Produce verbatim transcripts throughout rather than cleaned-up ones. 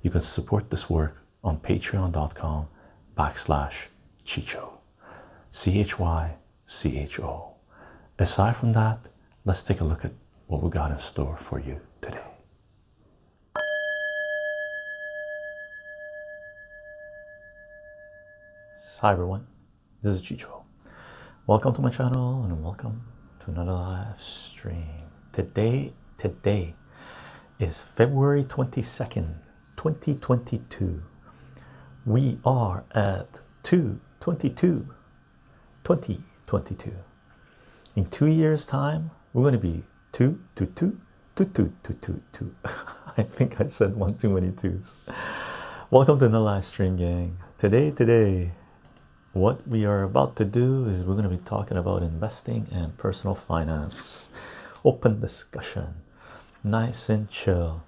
you can support this work on patreon.com backslash chycho, C H Y C H O. Aside from that, let's take a look at what we got in store for you today. Hi everyone, this is Chycho. Welcome to my channel and welcome to another live stream. Today, today is February twenty-second, twenty twenty-two. We are at two twenty-two, twenty twenty-two. In two years' time, we're going to be two, two, two, two, two, two, two, two. I think I said one too many twos. Welcome to another live stream, gang. Today, today, what we are about to do is we're going to be talking about investing and personal finance. Open discussion. Nice and chill.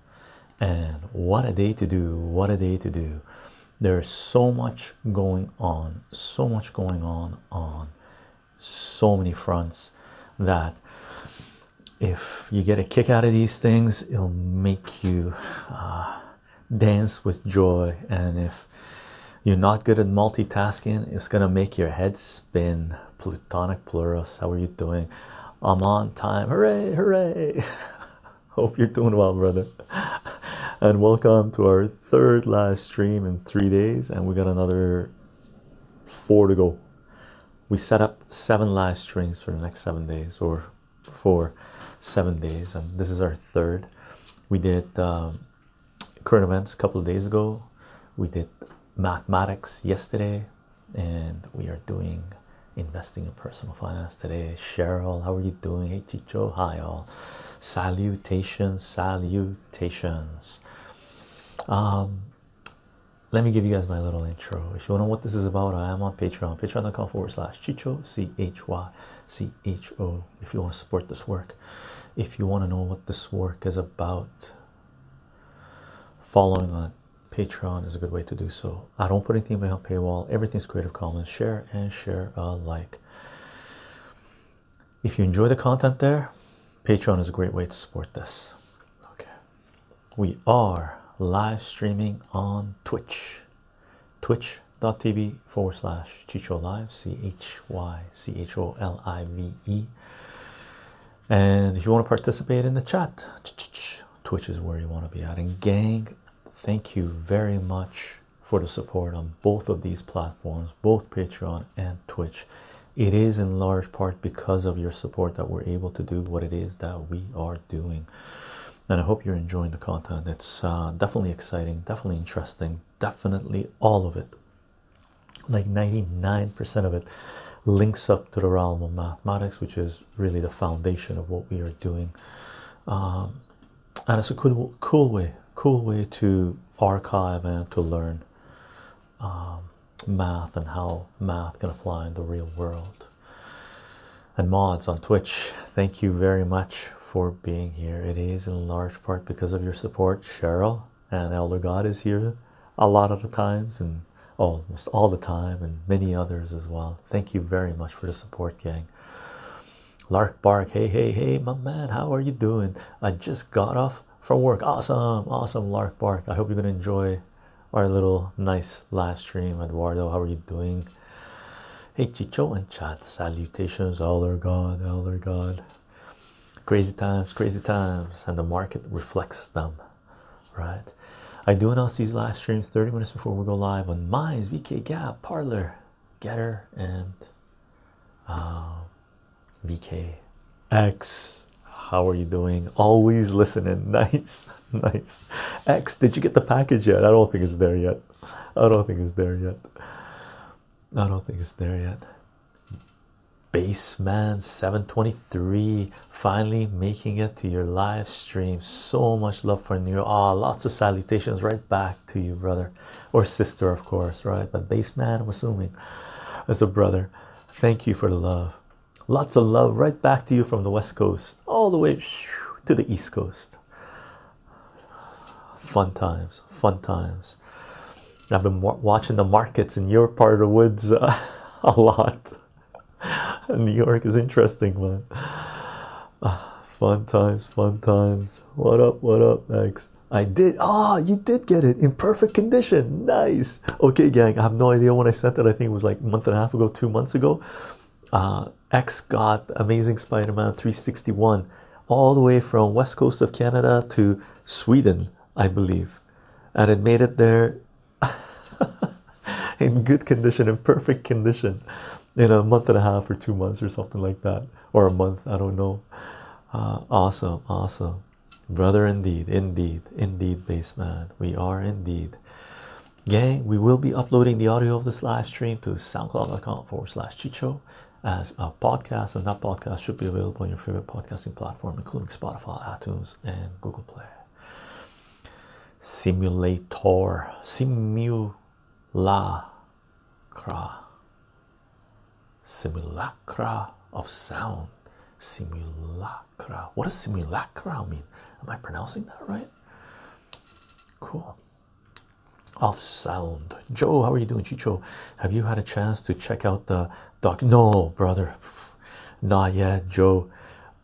And what a day to do, what a day to do. There's so much going on, so much going on on so many fronts that if you get a kick out of these things, it'll make you uh, dance with joy. And if you're not good at multitasking, it's gonna make your head spin. Plutonic Plurals, how are you doing? I'm on time, hooray, hooray. Hope you're doing well, brother. And welcome to our third live stream in three days, and we got another four to go. We set up seven live streams for the next seven days, or for seven days, and this is our third. We did um, current events a couple of days ago. We did mathematics yesterday, and we are doing investing in personal finance today. Cheryl, how are you doing? Hey, Chycho, hi all. Salutations, salutations. Um, let me give you guys my little intro. If you want to know what this is about, I am on Patreon, patreon.com forward slash Chycho, C H Y C H O, if you want to support this work. If you want to know what this work is about, following on Patreon is a good way to do so. I don't put anything behind paywall. Everything's Creative Commons. Share and share alike. If you enjoy the content there, Patreon is a great way to support this. Okay. We are live streaming on Twitch. Twitch.tv forward slash Chycho Live. C H Y C H O L I V E. And if you want to participate in the chat, Twitch is where you want to be at. And gang, thank you very much for the support on both of these platforms, both Patreon and Twitch. It is in large part because of your support that we're able to do what it is that we are doing. And I hope you're enjoying the content. It's uh, definitely exciting, definitely interesting, definitely all of it. Like ninety-nine percent of it links up to the realm of mathematics, which is really the foundation of what we are doing. Um, and it's a cool, cool way. Cool way to archive and to learn um, math and how math can apply in the real world. And mods on Twitch, thank you very much for being here. It is in large part because of your support. Cheryl and Elder God is here a lot of the times, and almost all the time, and many others as well. Thank you very much for the support, gang. Lark Bark, hey hey hey my man, how are you doing? I just got off from work. Awesome, awesome, Lark Bark. I hope you're gonna enjoy our little nice live stream. Eduardo, how are you doing? Hey, Chycho and chat, salutations. Elder God, Elder God. Crazy times, crazy times, and the market reflects them, right? I do announce these live streams thirty minutes before we go live on Minds, V K, Gab, Parler, Gettr, and uh, V K X. How are you doing? Always listening. Nice, nice. X, did you get the package yet? I don't think it's there yet. I don't think it's there yet. I don't think it's there yet. Baseman seven twenty-three finally making it to your live stream. So much love for New. Ah, oh, lots of salutations right back to you, brother or sister, of course, right? But Baseman, I'm assuming, as a brother. Thank you for the love. Lots of love right back to you from the West Coast all the way to the East Coast. Fun times, fun times. I've been watching the markets in your part of the woods uh, a lot. New York is interesting, man. Uh, fun times, fun times. What up, what up, Max? I did. Ah, oh, you did get it in perfect condition. Nice. Okay, gang. I have no idea when I sent it. I think it was like a month and a half ago, two months ago. Uh, X got Amazing Spider-Man three sixty-one all the way from West Coast of Canada to Sweden, I believe. And it made it there in good condition, in perfect condition, in a month and a half or two months or something like that, or a month, I don't know. Uh, awesome, awesome. Brother, indeed, indeed, indeed, Baseman. We are indeed. Gang, we will be uploading the audio of this live stream to soundcloud.com forward slash chycho as a podcast, and that podcast should be available on your favorite podcasting platform, including Spotify, iTunes, and Google Play. Simulator, simulacra, simulacra of sound, simulacra. What does simulacra mean? Am I pronouncing that right? Cool. Of sound. Joe, how are you doing, Chicho? Have you had a chance to check out the doc? No, brother, not yet, Joe.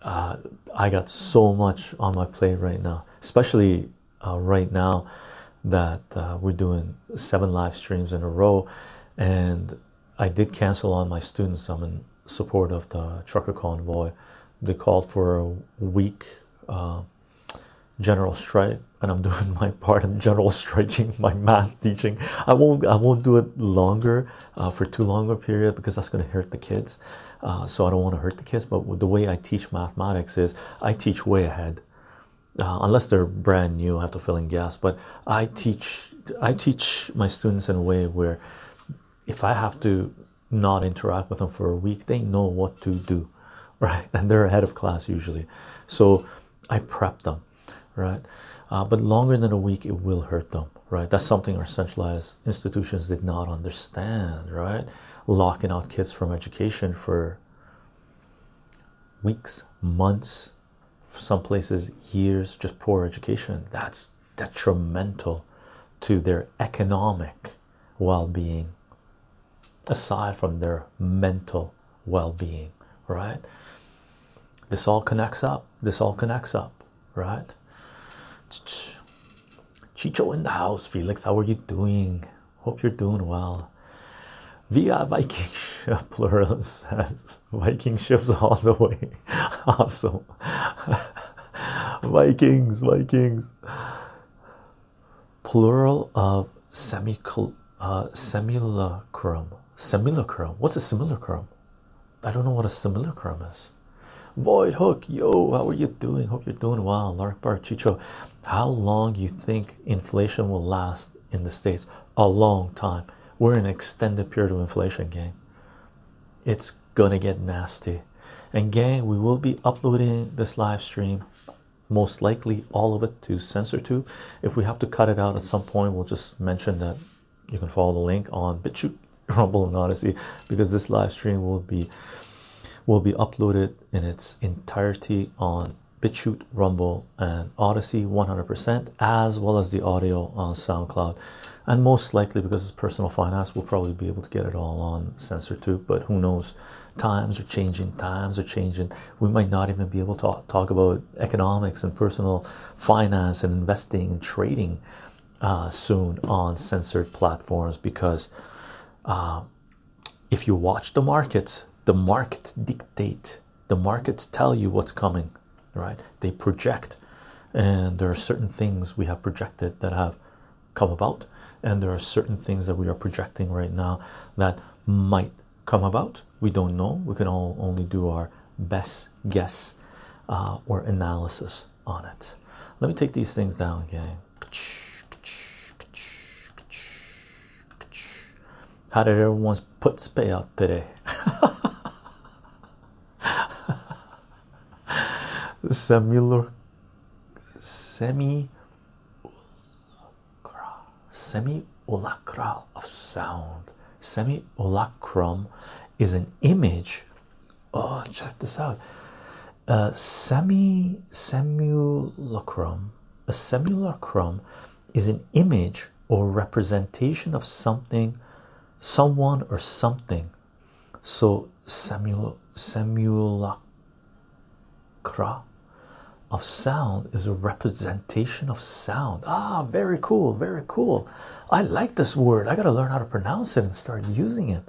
Uh, I got so much on my plate right now, especially. Uh, right now that uh, we're doing seven live streams in a row, and I did cancel on my students. I'm in support of the trucker convoy. They called for a week uh, general strike, and I'm doing my part. I'm general striking my math teaching. I won't I won't do it longer uh, for too long a period, because that's going to hurt the kids, uh, so I don't want to hurt the kids. But the way I teach mathematics is I teach way ahead. Uh, unless they're brand new, I have to fill in gaps. But I teach, I teach my students in a way where if I have to not interact with them for a week, they know what to do, right? And they're ahead of class usually, so I prep them, right? Uh, but longer than a week, it will hurt them, right? That's something our centralized institutions did not understand, right? Locking out kids from education for weeks, months. Some places years, just poor education. That's detrimental to their economic well-being, aside from their mental well-being, right? This all connects up. This all connects up, right? Chycho in the house. Felix, how are you doing? Hope you're doing well. Via Viking ship, plural says. Viking ships all the way. Awesome. Vikings, Vikings. Plural of semicul- uh, semilacrum. Semilacrum. What's a simulacrum? I don't know what a simulacrum is. Void Hook, yo, how are you doing? Hope you're doing well. Lark Bar, Chycho. How long you think inflation will last in the States? A long time. We're in an extended period of inflation, gang. It's gonna get nasty. And gang, we will be uploading this live stream, most likely all of it, to CensorTube. If we have to cut it out at some point, we'll just mention that you can follow the link on BitChute, Rumble, and Odysee, because this live stream will be will be uploaded in its entirety on BitChute, Rumble, and Odysee one hundred percent, as well as the audio on SoundCloud. And most likely, because it's personal finance, we'll probably be able to get it all on CensorTube, but who knows? Times are changing, times are changing. We might not even be able to talk about economics and personal finance and investing and trading uh, soon on censored platforms, because uh, if you watch the markets, the markets dictate, the markets tell you what's coming. Right, they project, and there are certain things we have projected that have come about, and there are certain things that we are projecting right now that might come about. We don't know. We can all only do our best guess uh, or analysis on it. Let me take these things down, gang. How did everyone's puts pay out today? Semilar, semi, semi-olacral of sound. Semi-olacrum is an image. Oh, check this out. A semi, semulacrum. A semulacrum is an image or representation of something, someone, or something. So semul, semulacrum of sound is a representation of sound. Ah, very cool, very cool. I like this word. I gotta learn how to pronounce it and start using it.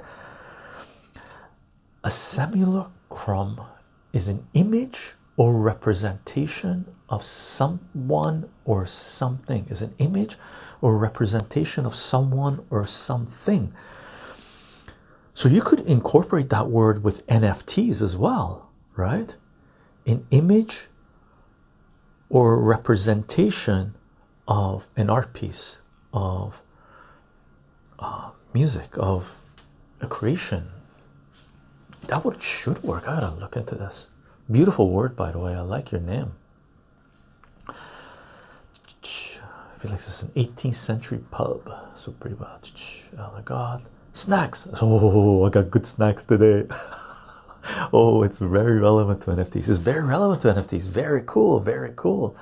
A semulacrum is an image or representation of someone or something. Is an image or representation of someone or something. So you could incorporate that word with N F Ts as well, right? An image or representation of an art piece, of uh, music, of a creation. That would should work. I gotta look into this. Beautiful word, by the way. I like your name. I feel like this is an eighteenth century pub, so pretty much. Oh my God, snacks! Oh, I got good snacks today. Oh, it's very relevant to N F Ts. It's very relevant to N F Ts. Very cool, very cool.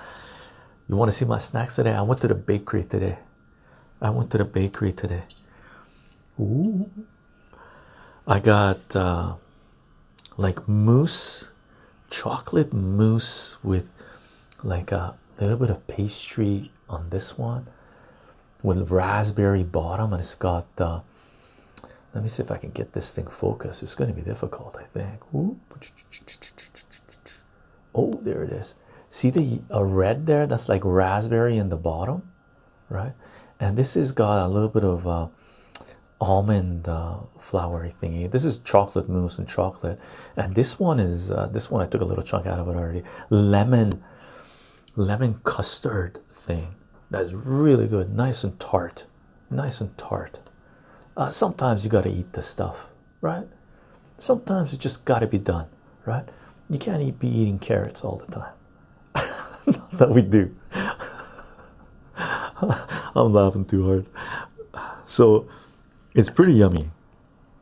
You want to see my snacks today? I went to the bakery today. I went to the bakery today. Ooh. I got uh, like mousse, chocolate mousse with like a little bit of pastry on this one with raspberry bottom, and it's got uh, let me see if I can get this thing focused. It's going to be difficult, I think. Ooh. Oh, there it is. See the uh, red there? That's like raspberry in the bottom, right? And this has got a little bit of uh, almond uh, floury thingy. This is chocolate mousse and chocolate. And this one is, uh, this one I took a little chunk out of it already. Lemon, lemon custard thing. That's really good. Nice and tart. Nice and tart. Uh, sometimes you got to eat this stuff, right? Sometimes it just got to be done, right? You can't eat, be eating carrots all the time. Not that we do. I'm laughing too hard. So it's pretty yummy.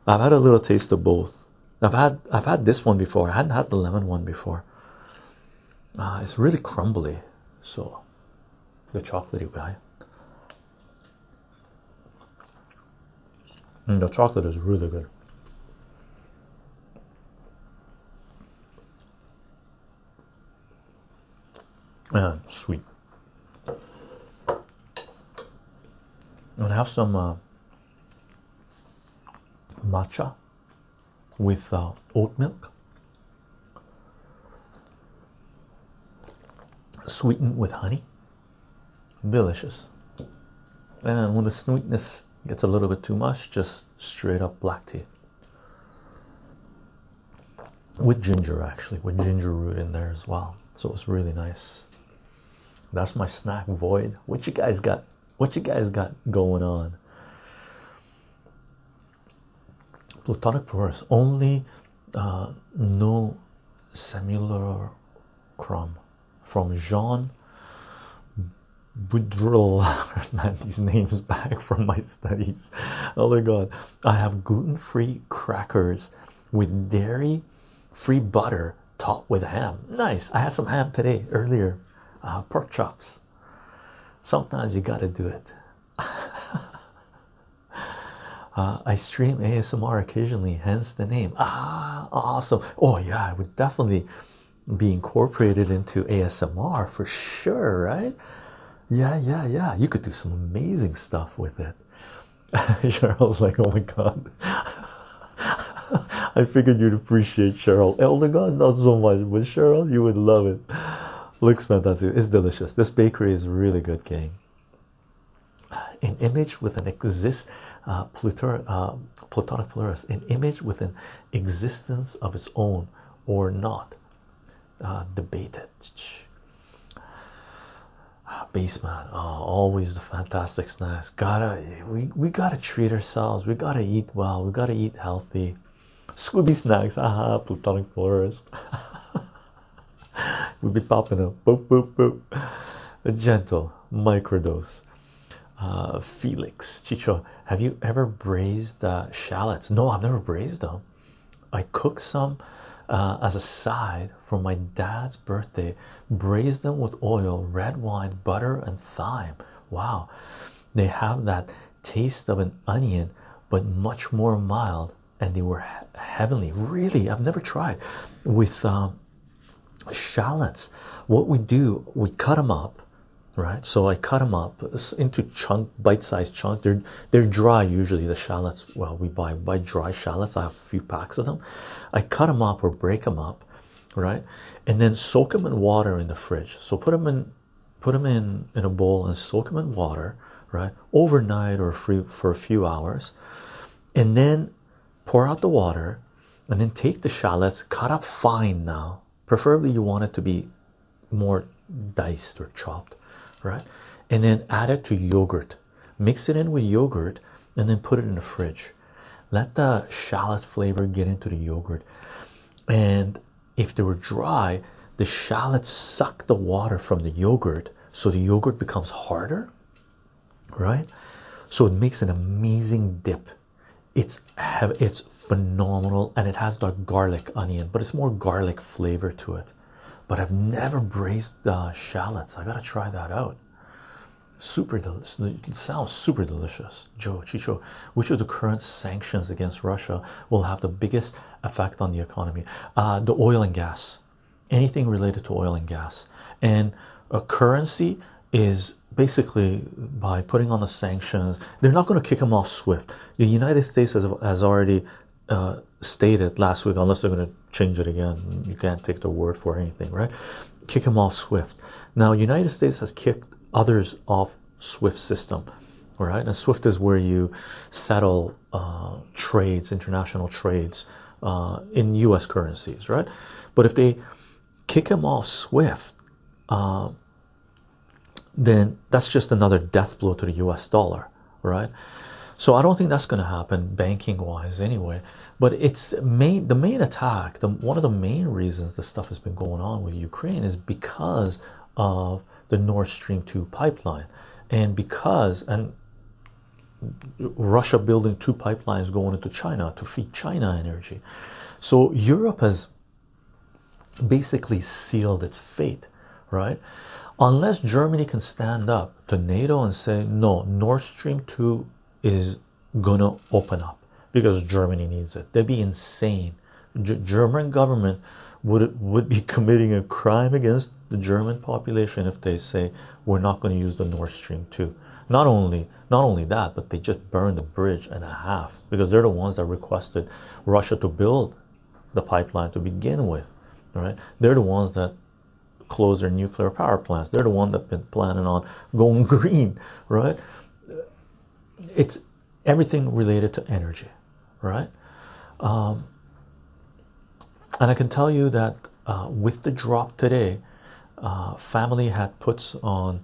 I've had a little taste of both. I've had I've had this one before. I hadn't had the lemon one before. Uh, it's really crumbly. So the chocolatey guy. Mm, the chocolate is really good. And sweet. I'm going to have some uh, matcha with uh, oat milk. Sweetened with honey. Delicious. And when the sweetness gets a little bit too much, just straight up black tea with ginger, actually with ginger root in there as well. So it's really nice. That's my snack void. What you guys got? What you guys got going on? Plutonic porous only. Uh, no semulacrum from Jean Boudreau. Man, these names back from my studies. Oh my God. I have gluten-free crackers with dairy-free butter topped with ham. Nice. I had some ham today, earlier. Uh, pork chops. Sometimes you gotta do it. uh, I stream A S M R occasionally, hence the name. Ah, awesome. Oh yeah, I would definitely be incorporated into A S M R for sure, right? Yeah, yeah, yeah. You could do some amazing stuff with it. Cheryl's like, oh my God. I figured you'd appreciate Cheryl. Oh my God, not so much, but Cheryl, you would love it. Looks fantastic. It's delicious. This bakery is really good, gang. An image with an exist uh, Pluto, uh, Platonic plurus. An image with an existence of its own or not. Uh, debated. Baseman, oh, always the fantastic snacks. Gotta, we, we gotta treat ourselves. We gotta eat well. We gotta eat healthy. Scooby snacks, haha, Plutonic Plurus. We'll be popping up. Boop, boop, boop. A gentle microdose. Uh, Felix, Chicho, have you ever braised uh, shallots? No, I've never braised them. I cooked some uh, as a side for my dad's birthday. Braised them with oil, red wine, butter, and thyme. Wow. They have that taste of an onion, but much more mild, and they were he- heavenly. Really, I've never tried. With um, shallots, what we do, we cut them up, right? So I cut them up into chunk, bite-sized chunk. They're they're dry usually. The shallots, well, we buy buy dry shallots. I have a few packs of them. I cut them up or break them up, right? And then soak them in water in the fridge. So put them in, put them in in a bowl and soak them in water, right, overnight or free for a few hours, and then pour out the water, and then take the shallots, cut up fine. Now, preferably you want it to be more diced or chopped, right, and then add it to yogurt, mix it in with yogurt, and then put it in the fridge. Let the shallot flavor get into the yogurt, and if they were dry, the shallots suck the water from the yogurt, so the yogurt becomes harder, right? So it makes an amazing dip. It's it's phenomenal, and it has that garlic onion, but it's more garlic flavor to it. But I've never braised uh, shallots. I gotta try that out. Super delicious. It sounds super delicious. Joe, Chicho, which of the current sanctions against Russia will have the biggest effect on the economy? Uh, the oil and gas. Anything related to oil and gas. And a currency is basically, by putting on the sanctions, they're not going to kick them off SWIFT. The United States has, has already uh, stated last week, unless they're going to change it again, you can't take their word for anything, right? Kick them off SWIFT. Now, United States has kicked others off SWIFT system, right? And SWIFT is where you settle uh, trades, international trades uh, in U S currencies, right? But if they kick them off SWIFT, uh, then that's just another death blow to the U S dollar, right? So I don't think that's going to happen banking wise anyway. But it's main the main attack, the one of the main reasons this stuff has been going on with Ukraine is because of the Nord Stream two pipeline, and because and Russia building two pipelines going into China to feed China energy. So Europe has basically sealed its fate, right? Unless Germany can stand up to NATO and say, no, Nord Stream two is gonna open up because Germany needs it. They'd be insane. G- German government would would be committing a crime against the German population if they say we're not going to use the Nord Stream two. Not only not only that, but they just burned the bridge and a half because they're the ones that requested Russia to build the pipeline to begin with. Right? They're the ones that close their nuclear power plants. They're the one that been planning on going green, right? It's everything related to energy, right? Um, and I can tell you that uh, with the drop today, uh, family had puts on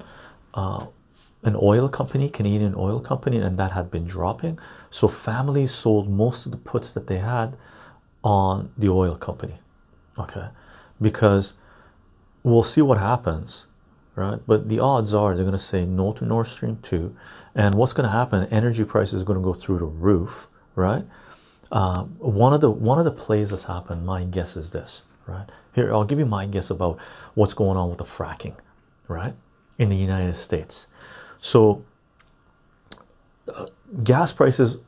uh, an oil company, Canadian oil company, and that had been dropping. So family sold most of the puts that they had on the oil company, okay? Because we'll see what happens, right? But the odds are they're going to say no to Nord Stream two. And what's going to happen? Energy prices is going to go through the roof, right? Um, one of the one of the plays that's happened, my guess is this, right? Here, I'll give you my guess about what's going on with the fracking, right? In the United States. So uh, gas prices,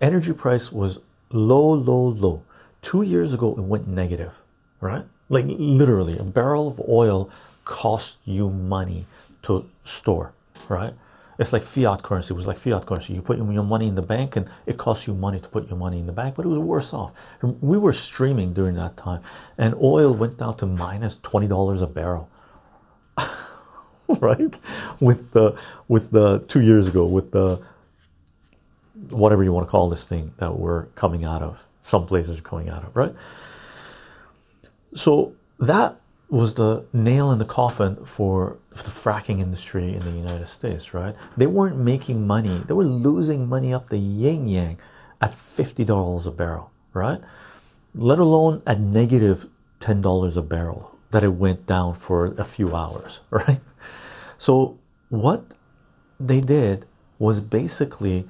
energy price was low, low, low. Two years ago, it went negative, right? Like literally a barrel of oil costs you money to store, right? It's like fiat currency. It was like fiat currency. You put your money in the bank and it costs you money to put your money in the bank, but it was worse off. We were streaming during that time and oil went down to minus twenty dollars a barrel, right? With the, with the two years ago, with the, whatever you want to call this thing that we're coming out of, some places are coming out of, right? So that was the nail in the coffin for the fracking industry in the United States, right? They weren't making money. They were losing money up the yin-yang at fifty dollars a barrel, right? Let alone at negative ten dollars a barrel that it went down for a few hours, right? So what they did was basically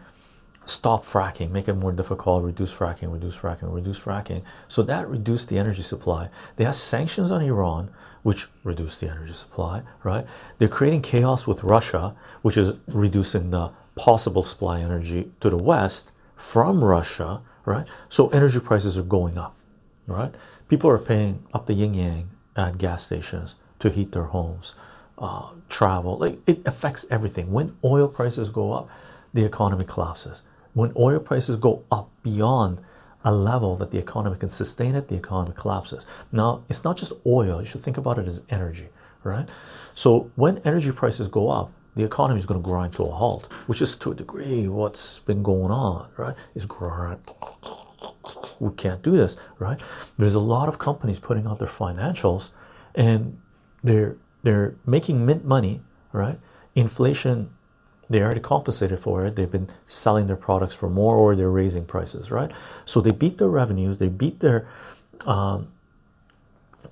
stop fracking, make it more difficult, reduce fracking, reduce fracking, reduce fracking. So that reduced the energy supply. They have sanctions on Iran, which reduced the energy supply, right? They're creating chaos with Russia, which is reducing the possible supply energy to the West from Russia, right? So energy prices are going up, right? People are paying up the yin-yang at gas stations to heat their homes, uh, travel. Like, it affects everything. When oil prices go up, the economy collapses. When oil prices go up beyond a level that the economy can sustain it, the economy collapses. Now, it's not just oil. You should think about it as energy, right? So when energy prices go up, the economy is going to grind to a halt, which is to a degree what's been going on, right? It's grind. We can't do this, right? There's a lot of companies putting out their financials, and they're they're making mint money, right? Inflation, they already compensated for it. They've been selling their products for more, or they're raising prices, right? So they beat their revenues, they beat their um,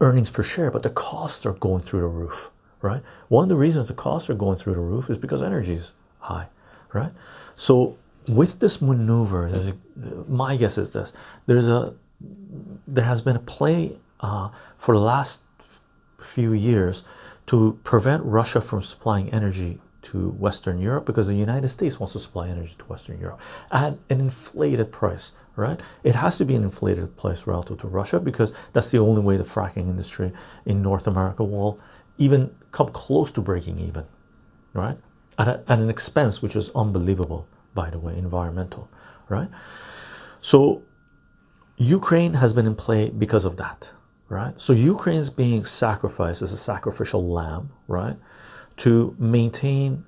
earnings per share, but the costs are going through the roof, right? One of the reasons the costs are going through the roof is because energy is high, right? So with this maneuver, there's a, my guess is this: there's a there has been a play uh, for the last few years to prevent Russia from supplying energy to Western Europe, because the United States wants to supply energy to Western Europe at an inflated price, right? It has to be an inflated price relative to Russia, because that's the only way the fracking industry in North America will even come close to breaking even, right? At, a, at an expense which is unbelievable, by the way, environmental, right? So Ukraine has been in play because of that, right? So Ukraine is being sacrificed as a sacrificial lamb, right, to maintain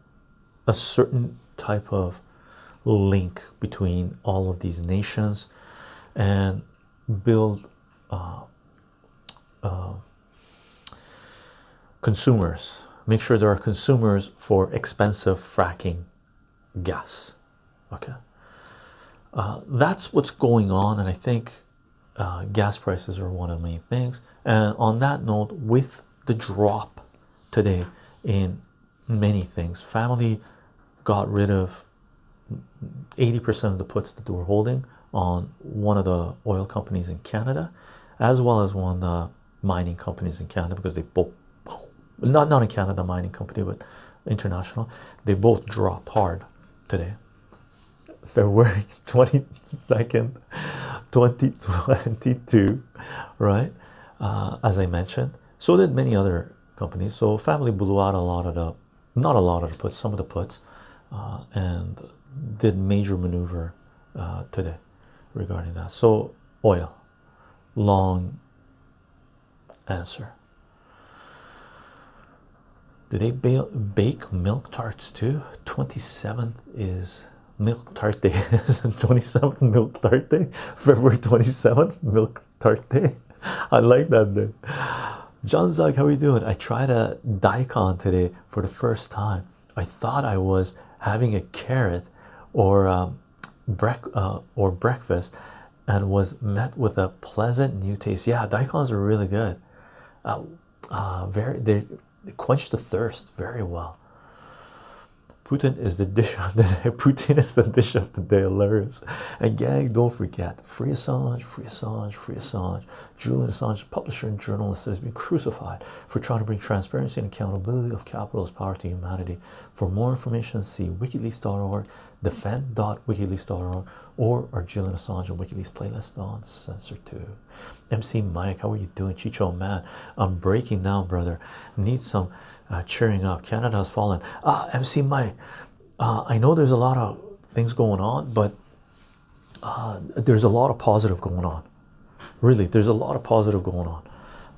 a certain type of link between all of these nations and build uh, uh, consumers, make sure there are consumers for expensive fracking gas, okay? Uh, that's what's going on, and I think uh, gas prices are one of the main things. And on that note, with the drop today in many things, family got rid of eighty percent of the puts that they were holding on one of the oil companies in Canada, as well as one of the mining companies in Canada, because they both, not not in Canada mining company, but international, they both dropped hard today. February twenty-second twenty twenty-two, right? Uh, as I mentioned, so did many other companies. So family blew out a lot of the, not a lot of the puts, some of the puts, uh, and did major maneuver uh, today regarding that. So oil, long answer. Do they bake milk tarts too? twenty-seventh is milk tart day. twenty-seventh milk tart day. February twenty-seventh milk tart day. I like that day. John Zug, how are you doing? I tried a daikon today for the first time. I thought I was having a carrot or um, brec uh, or breakfast, and was met with a pleasant new taste. Yeah, daikons are really good. Uh, uh, very they, they quench the thirst very well. Putin is the dish of the day. Putin is the dish of the day, hilarious. And gang, don't forget, free Assange, free Assange, free Assange. Julian Assange, publisher and journalist, has been crucified for trying to bring transparency and accountability of capital's power to humanity. For more information, see wikileaks dot org, defend dot wikileaks dot org, or our Julian Assange and WikiLeaks playlist on CensorTube. M C Mike, how are you doing? Chicho, man, I'm breaking down, brother. Need some uh, cheering up. Canada has fallen. Ah, M C Mike, uh, I know there's a lot of things going on, but uh, there's a lot of positive going on. Really, there's a lot of positive going on.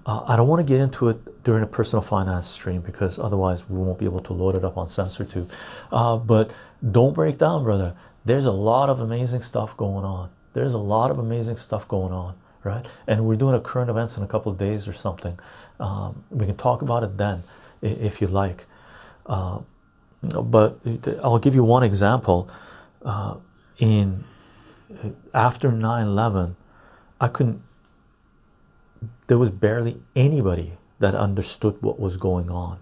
Uh, I don't want to get into it during a personal finance stream, because otherwise we won't be able to load it up on CensorTube. Uh, but don't break down, brother. There's a lot of amazing stuff going on. There's a lot of amazing stuff going on, right? And we're doing a current events in a couple of days or something. Um, we can talk about it then if you like. Uh, but I'll give you one example. Uh, in after nine eleven, I couldn't, there was barely anybody that understood what was going on,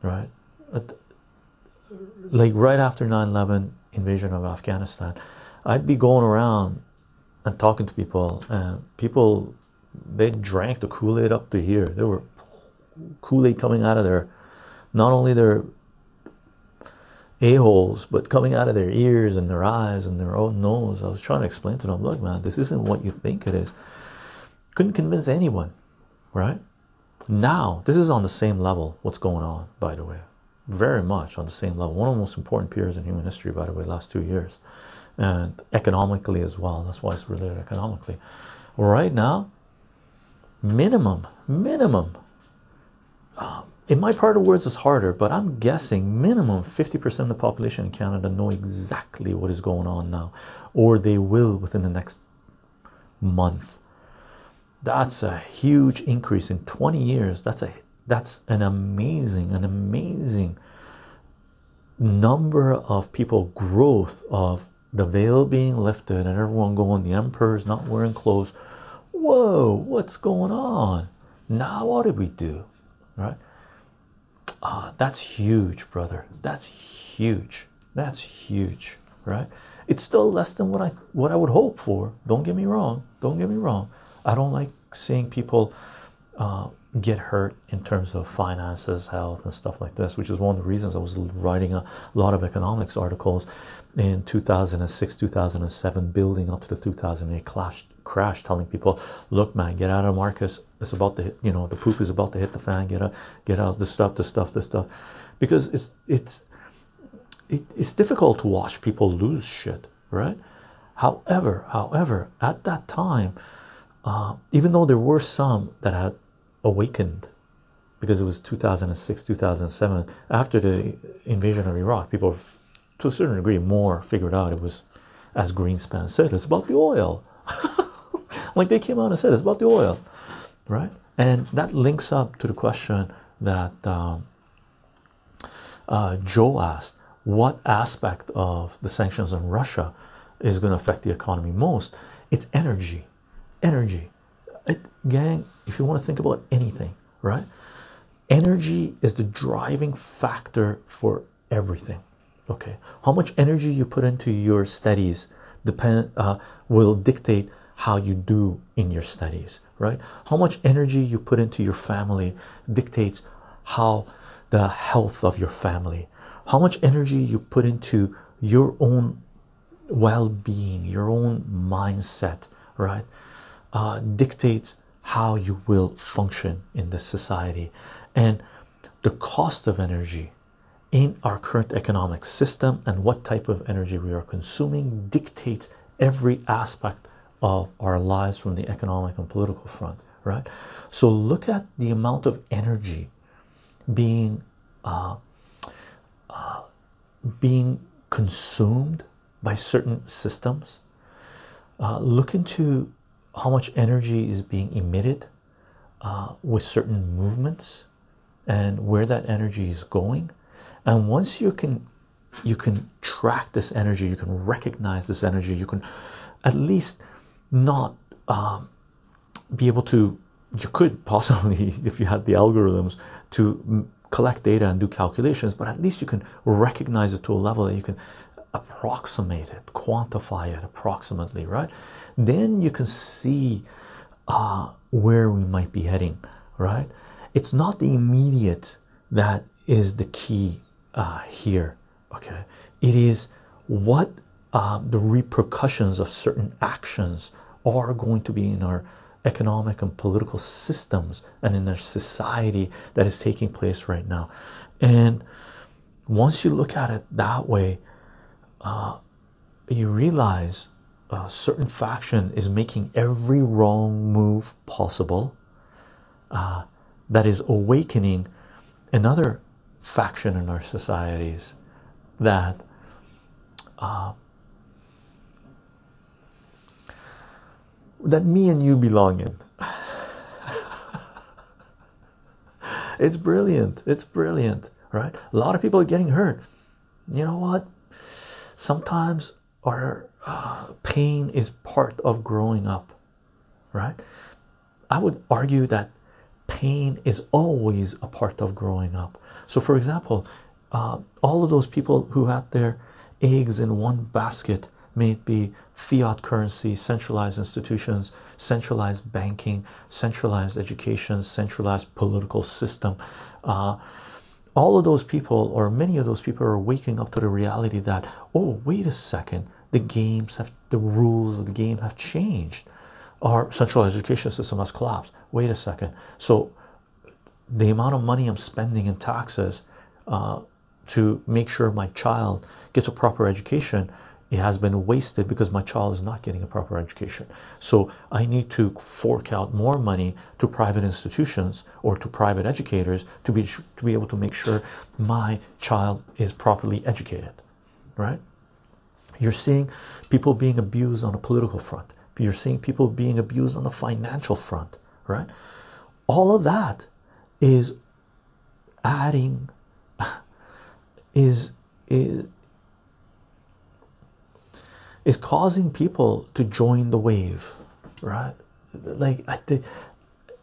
right? Like right after nine eleven invasion of Afghanistan, I'd be going around and talking to people, and people, they drank the Kool-Aid up to here. There were Kool-Aid coming out of their, not only their a-holes, but coming out of their ears and their eyes and their own nose. I was trying to explain to them, look, man, this isn't what you think it is. Couldn't convince anyone, right? Now, this is on the same level, what's going on, by the way. Very much on the same level. One of the most important periods in human history, by the way, last two years. And economically as well. That's why it's related economically. Right now, minimum, minimum. Um, in my part of words, it's harder, but I'm guessing minimum fifty percent of the population in Canada know exactly what is going on now, or they will within the next month. That's a huge increase in twenty years. That's a that's an amazing, an amazing number of people growth of the veil being lifted and everyone going, the emperor's not wearing clothes. Whoa, what's going on? Now what did we do, right? Ah, that's huge, brother. That's huge. That's huge, right? It's still less than what I what I would hope for. Don't get me wrong. Don't get me wrong. I don't like seeing people uh, get hurt in terms of finances, health, and stuff like this, which is one of the reasons I was writing a lot of economics articles in two thousand six, two thousand seven, building up to the two thousand eight crash, crash telling people, look, man, get out of Marcus. It's about to hit, you know, the poop is about to hit the fan. Get out, get out, this stuff, this stuff, this stuff. Because it's, it's, it, it's difficult to watch people lose shit, right? However, however, at that time, Uh, even though there were some that had awakened, because it was two thousand six, two thousand seven, after the invasion of Iraq, people to a certain degree more figured out it was, as Greenspan said, it's about the oil. Like they came out and said, it's about the oil, right? And that links up to the question that um, uh, Joe asked, what aspect of the sanctions on Russia is going to affect the economy most? It's energy. Energy, it, gang, if you want to think about anything, right? Energy is the driving factor for everything, okay? How much energy you put into your studies depend uh, will dictate how you do in your studies, right? How much energy you put into your family dictates how the health of your family. How much energy you put into your own well-being, your own mindset, right? Uh, dictates how you will function in this society. And the cost of energy in our current economic system and what type of energy we are consuming dictates every aspect of our lives from the economic and political front, right? So look at the amount of energy being uh, uh, being consumed by certain systems. Uh, look into how much energy is being emitted uh, with certain movements and where that energy is going. And once you can you can track this energy, you can recognize this energy, you can at least not um, be able to, you could possibly, if you had the algorithms, to m- collect data and do calculations, but at least you can recognize it to a level that you can approximate it, quantify it approximately, right? Then you can see uh, where we might be heading, right? It's not the immediate that is the key uh, here, okay? It is what um, the repercussions of certain actions are going to be in our economic and political systems and in our society that is taking place right now. And once you look at it that way, Uh, you realize a certain faction is making every wrong move possible uh, that is awakening another faction in our societies that uh, that me and you belong in. It's brilliant. It's brilliant, right? A lot of people are getting hurt. You know what? Sometimes our uh, pain is part of growing up, right? I would argue that pain is always a part of growing up. So for example, uh, all of those people who had their eggs in one basket, may it be fiat currency, centralized institutions, centralized banking, centralized education, centralized political system, uh, all of those people, or many of those people, are waking up to the reality that, oh, wait a second, the games have, the rules of the game have changed. Our centralized education system has collapsed. Wait a second. So the amount of money I'm spending in taxes uh, to make sure my child gets a proper education, it has been wasted because my child is not getting a proper education. So I need to fork out more money to private institutions or to private educators to be, to be able to make sure my child is properly educated, right? You're seeing people being abused on a political front. You're seeing people being abused on the financial front, right? All of that is adding, is, is, is causing people to join the wave, right? Like, I,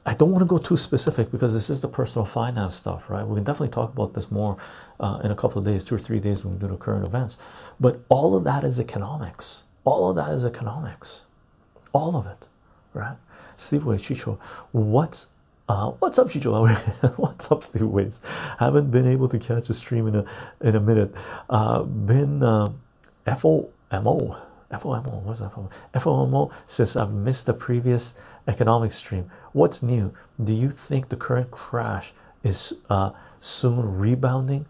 I don't want to go too specific because this is the personal finance stuff, right? We can definitely talk about this more uh, in a couple of days, two or three days when we do the current events. But all of that is economics. All of that is economics. All of it, right? Steve Ways, Chicho, what's uh, what's up, Chicho? What's up, Steve Ways? Haven't been able to catch a stream in a in a minute. Uh, been uh, F O M O, F O M O, what's F O M O? F O M O says I've missed the previous economic stream. What's new? Do you think the current crash is uh, soon rebounding?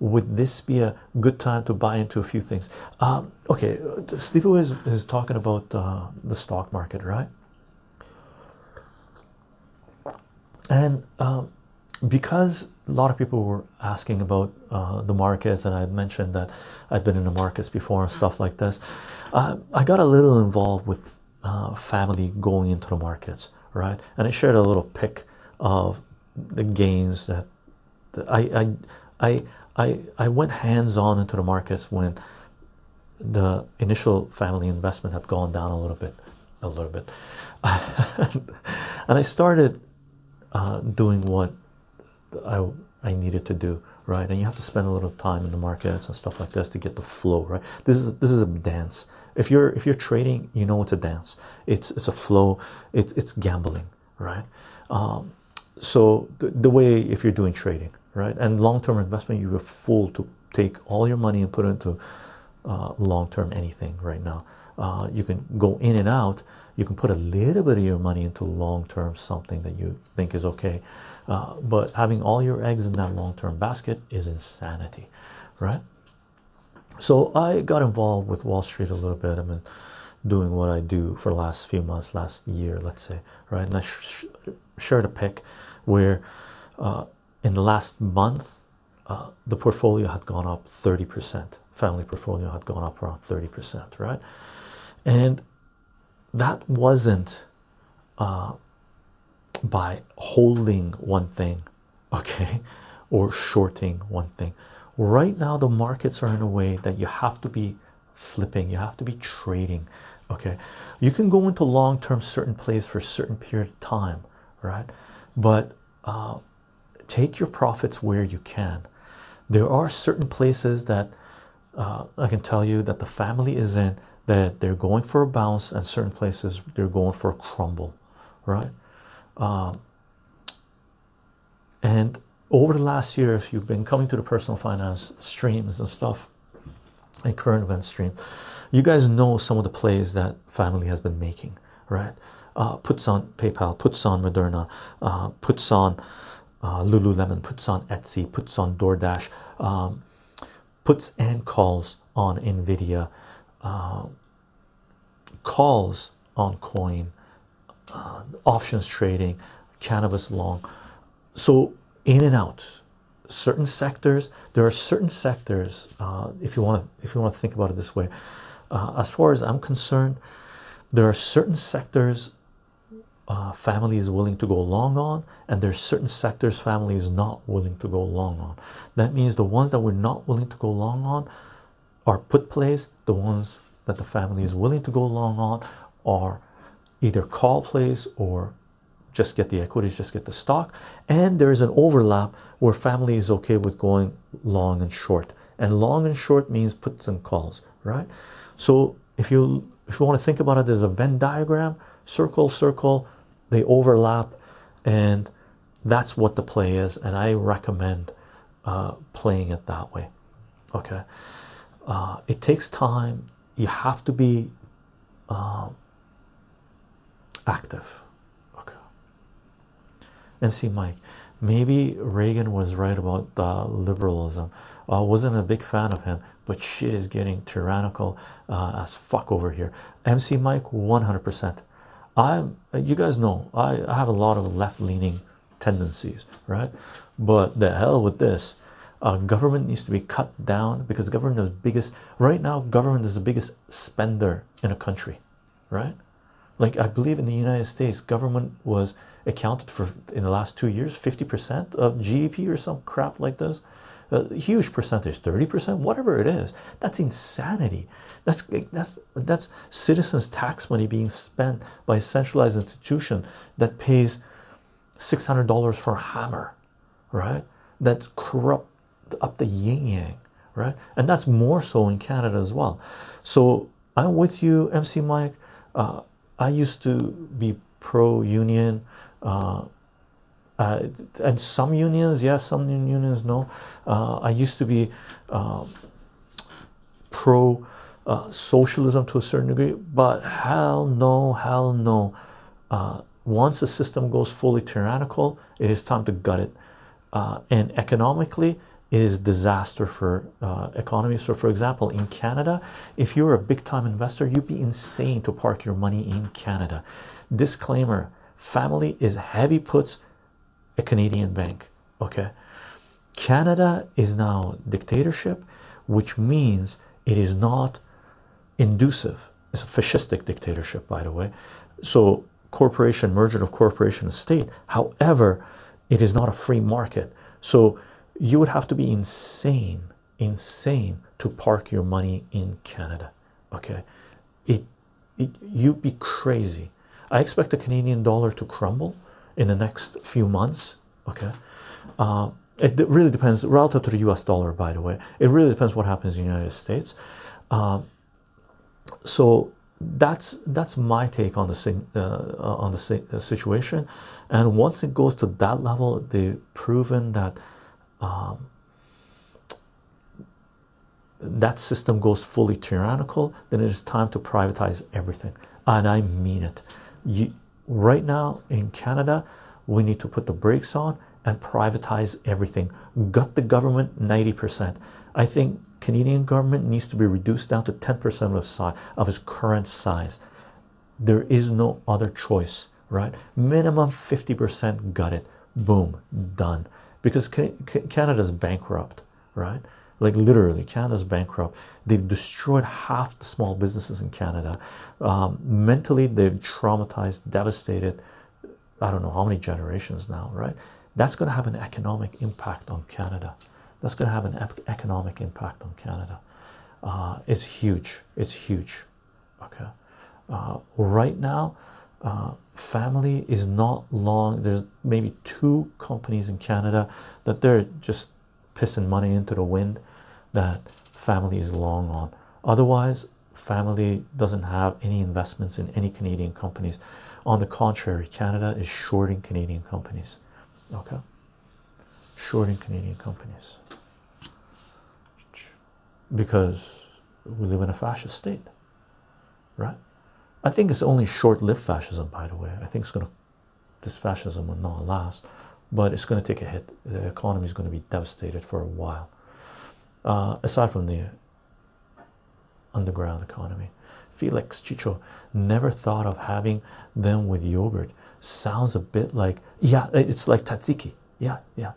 Would this be a good time to buy into a few things? Um, okay, Sleepaway is, is talking about uh, the stock market, right? And um, because a lot of people were asking about uh, the markets, and I mentioned that I've been in the markets before and stuff like this, uh, I got a little involved with uh, family going into the markets, right? And I shared a little pic of the gains that I I I. I, I went hands-on into the markets when the initial family investment had gone down a little bit, a little bit. And I started uh, doing what I, I needed to do, right? And you have to spend a little time in the markets and stuff like this to get the flow, right? This is this is a dance. If you're if you're trading, you know it's a dance. It's it's a flow. It's it's gambling, right? Um, so the, the way if you're doing trading. Right, and long-term investment, you're a fool to take all your money and put it into uh, long-term anything right now. Uh, you can go in and out. You can put a little bit of your money into long-term something that you think is okay, uh, but having all your eggs in that long-term basket is insanity, right? So I got involved with Wall Street a little bit. I mean, doing what I do for the last few months, last year, let's say, right? And I sh- sh- shared a pic where. Uh, In the last month, uh, the portfolio had gone up thirty percent. Family portfolio had gone up around thirty percent, right? And that wasn't uh, by holding one thing, okay, or shorting one thing. Right now, the markets are in a way that you have to be flipping, you have to be trading, okay? You can go into long-term certain plays for a certain period of time, right? But... Uh, take your profits where you can. There are certain places that uh, I can tell you that the family is in, that they're going for a bounce, and certain places they're going for a crumble, right? Um, and over the last year, if you've been coming to the personal finance streams and stuff, and current event stream, you guys know some of the plays that family has been making, right? Uh, puts on PayPal, puts on Moderna, uh, puts on Uh, Lululemon, puts on Etsy, puts on DoorDash, um, puts and calls on Nvidia, uh, calls on coin, uh, options trading, cannabis long. So in and out, certain sectors. There are certain sectors. Uh, if you want to, if you want to think about it this way, uh, as far as I'm concerned, there are certain sectors. Uh, family is willing to go long on, and there's certain sectors family is not willing to go long on. That means the ones that we're not willing to go long on are put plays. The ones that the family is willing to go long on are either call plays or just get the equities, just get the stock. And there is an overlap where family is okay with going long and short. And long and short means puts and calls, right? So if you if you want to think about it, there's a Venn diagram, circle, circle, they overlap, and that's what the play is. And I recommend uh, playing it that way. Okay, uh, it takes time. You have to be uh, active. Okay. M C Mike, maybe Reagan was right about uh, liberalism. I uh, wasn't a big fan of him, but shit is getting tyrannical uh, as fuck over here. M C Mike, one hundred percent. I'm, you guys know, I, I have a lot of left-leaning tendencies, right? But the hell with this. Uh, government needs to be cut down, because government is the biggest, right now government is the biggest spender in a country, right? Like I believe in the United States, government was accounted for in the last two years, fifty percent of G D P or some crap like this. A huge percentage, thirty percent, whatever it is. That's insanity. That's, that's, that's citizens' tax money being spent by a centralized institution that pays six hundred dollars for a hammer, right? That's corrupt up the yin-yang, right? And that's more so in Canada as well. So I'm with you, M C Mike. Uh, I used to be pro-union, uh, uh, and some unions, yes, some unions, no. Uh, I used to be um, pro-socialism uh, to a certain degree, but hell no, hell no. Uh, once a system goes fully tyrannical, it is time to gut it. Uh, and economically, it is disaster for uh, economy. So for example, in Canada, if you're a big time investor, you'd be insane to park your money in Canada. Disclaimer, family is heavy puts a Canadian bank, okay? Canada is now dictatorship, which means it is not inducive. It's a fascistic dictatorship, by the way. So corporation, merger of corporation and state. However, it is not a free market. So you would have to be insane, insane to park your money in Canada, okay? It, it, you'd be crazy. I expect the Canadian dollar to crumble in the next few months, okay? Uh, it, it really depends, relative to the U S dollar, by the way. It really depends what happens in the United States. Um, so that's that's my take on the, uh, on the situation. And once it goes to that level, they've proven that Um, that system goes fully tyrannical, then it is time to privatize everything. And I mean it. You, right now in Canada, we need to put the brakes on and privatize everything. Gut the government ninety percent. I think Canadian government needs to be reduced down to ten percent of size, of its current size. There is no other choice, right? Minimum fifty percent, gut it. Boom, done. Because Canada's bankrupt, right? Like literally, Canada's bankrupt. They've destroyed half the small businesses in Canada. Um, mentally, they've traumatized, devastated, I don't know how many generations now, right? That's going to have an economic impact on Canada. That's going to have an economic impact on Canada. Uh, it's huge. It's huge. Okay. Uh, right now, uh, family is not long. There's maybe two companies in Canada that they're just pissing money into the wind that family is long on. Otherwise, family doesn't have any investments in any Canadian companies. On the contrary, Canada is shorting Canadian companies. Okay, shorting Canadian companies because we live in a fascist state, right? I think it's only short-lived fascism, by the way. I think it's going to, this fascism will not last, but it's going to take a hit. The economy is going to be devastated for a while, uh, aside from the underground economy. Felix Chicho, never thought of having them with yogurt. Sounds a bit like, yeah, it's like tzatziki. Yeah, yeah.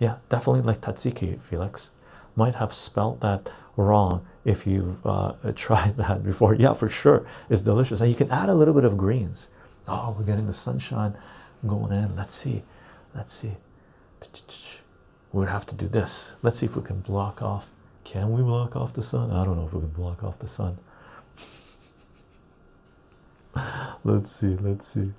Yeah, definitely like tzatziki, Felix. Might have spelled that wrong if you've uh, tried that before. Yeah, for sure, it's delicious, and you can add a little bit of greens. Oh, we're getting the sunshine going in. Let's see, let's see. We would have to do this. Let's see if we can block off. Can we block off the sun? I don't know if we can block off the sun. Let's see, let's see.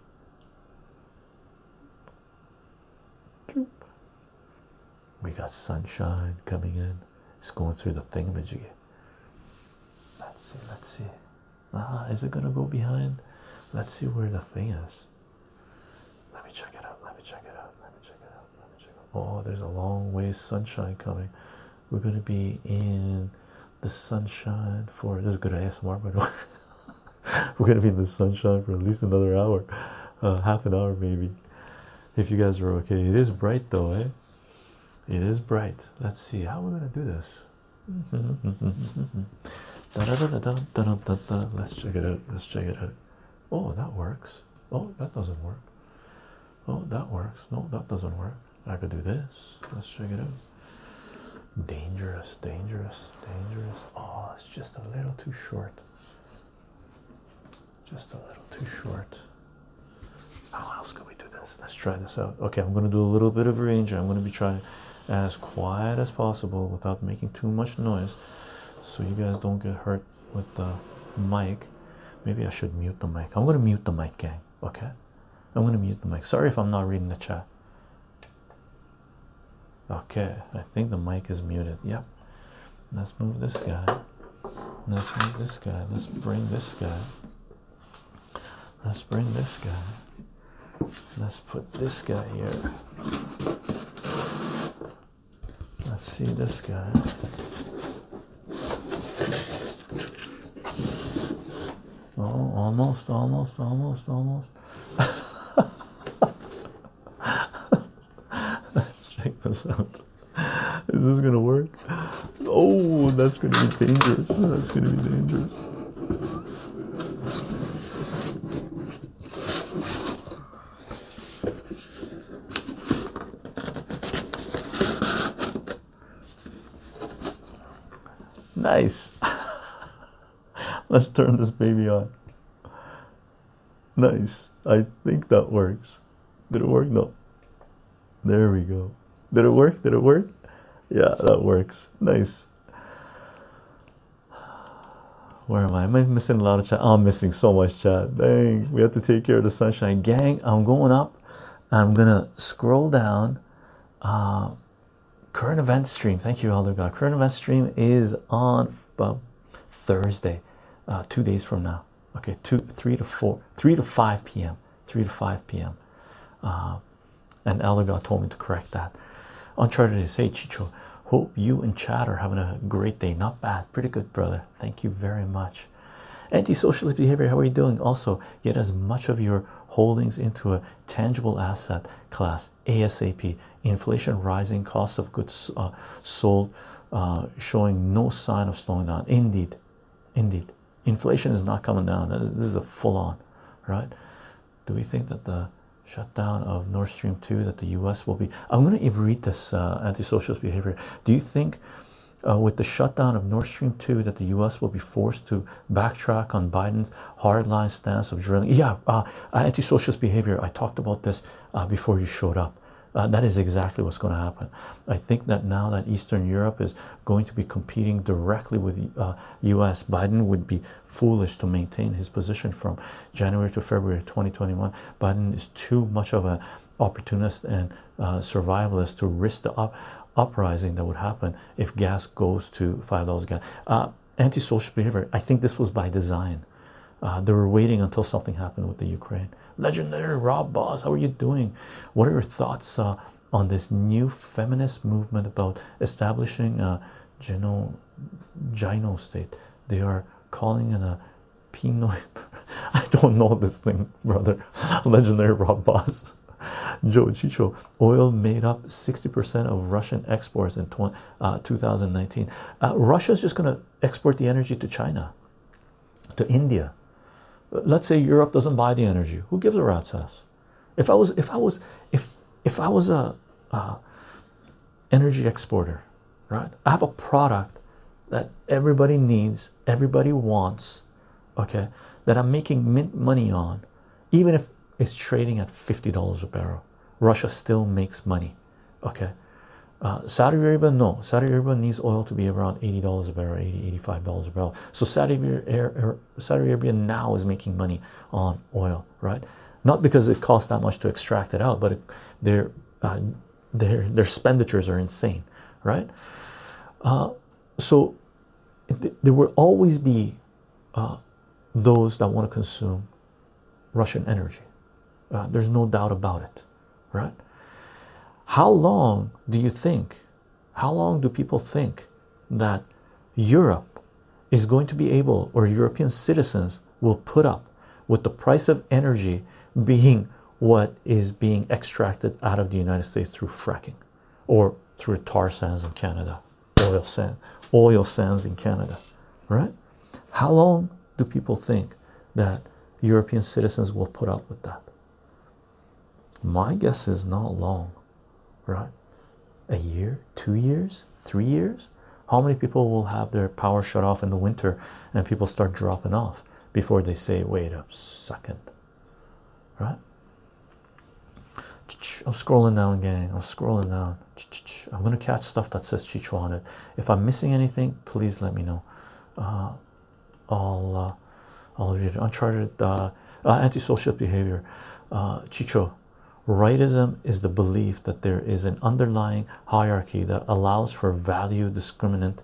We got sunshine coming in. It's going through the thingamajig. Let's see, let's see. Ah, is it gonna go behind? Let's see where the thing is. Let me check it out. Let me check it out. Let me check it out. Let me check it out. Oh, there's a long way of sunshine coming. We're gonna be in the sunshine for this is good A S M R, by the way. We're gonna be in the sunshine for at least another hour, uh, half an hour maybe. If you guys are okay, it is bright though, eh? It is bright. Let's see how we're gonna do this. Let's check it out. Let's check it out. Oh, that works. Oh, that doesn't work. Oh, that works. No, that doesn't work. I could do this. Let's check it out. Dangerous, dangerous, dangerous. Oh, it's just a little too short. Just a little too short. How else could we do this? Let's try this out. Okay, I'm going to do a little bit of arranging. I'm going to be trying as quiet as possible without making too much noise so you guys don't get hurt with the mic. Maybe I should mute the mic. I'm going to mute the mic, gang. Okay? I'm going to mute the mic. Sorry if I'm not reading the chat. Okay, I think the mic is muted. Yep. Let's move this guy. Let's move this guy. Let's bring this guy. Let's bring this guy. Let's put this guy here. Let's see this guy. Oh, almost, almost, almost, almost. Check this out. Is this gonna work? Oh, that's gonna be dangerous. That's gonna be dangerous. Nice. Let's turn this baby on. Nice. I think that works. Did it work? No. There we go. Did it work? Did it work? Yeah, that works. Nice. Where am I? Am I missing a lot of chat? Oh, I'm missing so much chat. Dang. We have to take care of the sunshine. Gang, I'm going up. I'm going to scroll down. Uh, Current event stream. Thank you, Elder God. Current event stream is on uh, Thursday, uh, two days from now. Okay, two, three to four, three to five p.m. Three to five p.m. Uh, and Elder God told me to correct that. On Charter Days, hey Chicho, hope you and Chad are having a great day. Not bad, pretty good, brother. Thank you very much. Anti-socialist behavior. How are you doing? Also, get as much of your holdings into a tangible asset class ASAP. Inflation rising, cost of goods uh, sold uh, showing no sign of slowing down. Indeed, indeed, inflation is not coming down. This is a full-on, right? Do we think that the shutdown of Nord Stream two, that the U S will be? I'm going to read this uh, anti-socialist behavior. Do you think uh, with the shutdown of Nord Stream two that the U S will be forced to backtrack on Biden's hardline stance of drilling? Yeah, uh, anti-socialist behavior. I talked about this uh, before you showed up. Uh, that is exactly what's going to happen. I think that now that Eastern Europe is going to be competing directly with uh, U S, Biden would be foolish to maintain his position from January to February twenty twenty-one. Biden is too much of an opportunist and uh, survivalist to risk the up uprising that would happen if gas goes to five dollars a gallon. Uh, anti-social behavior, I think this was by design. Uh, they were waiting until something happened with the Ukraine. Legendary Rob Boss, how are you doing? What are your thoughts uh, on this new feminist movement about establishing a gyno, gyno state? They are calling it a pinoy. I don't know this thing, brother. Legendary Rob Boss. Joe Chicho, oil made up sixty percent of Russian exports in twenty nineteen. Uh, Russia's just going to export the energy to China, to India. Let's say Europe doesn't buy the energy. Who gives a rat's ass? If I was, if I was, if if I was a, a energy exporter, right? I have a product that everybody needs, everybody wants, okay? That I'm making mint money on, even if it's trading at fifty dollars a barrel. Russia still makes money, okay? Uh, Saudi Arabia, no. Saudi Arabia needs oil to be around eighty dollars a barrel, eighty, eighty-five dollars a barrel. So Saudi Arabia, Saudi Arabia now is making money on oil, right? Not because it costs that much to extract it out, but it, they're uh, their their expenditures are insane, right? Uh, so th there will always be uh, those that want to consume Russian energy. Uh, there's no doubt about it, right? How long do you think, how long do people think that Europe is going to be able, or European citizens will put up with the price of energy being what is being extracted out of the United States through fracking or through tar sands in Canada, oil sand, oil sands in Canada, right? How long do people think that European citizens will put up with that? My guess is not long, right? A year, two years, three years? How many people will have their power shut off in the winter and people start dropping off before they say, wait a second, right? I'm scrolling down, gang. I'm scrolling down. I'm going to catch stuff that says Chycho on it. If I'm missing anything, please let me know. Uh, I'll, uh, I'll read it. Uncharted, uh, uh, antisocial behavior. Uh, Chycho. Rightism is the belief that there is an underlying hierarchy that allows for value discriminant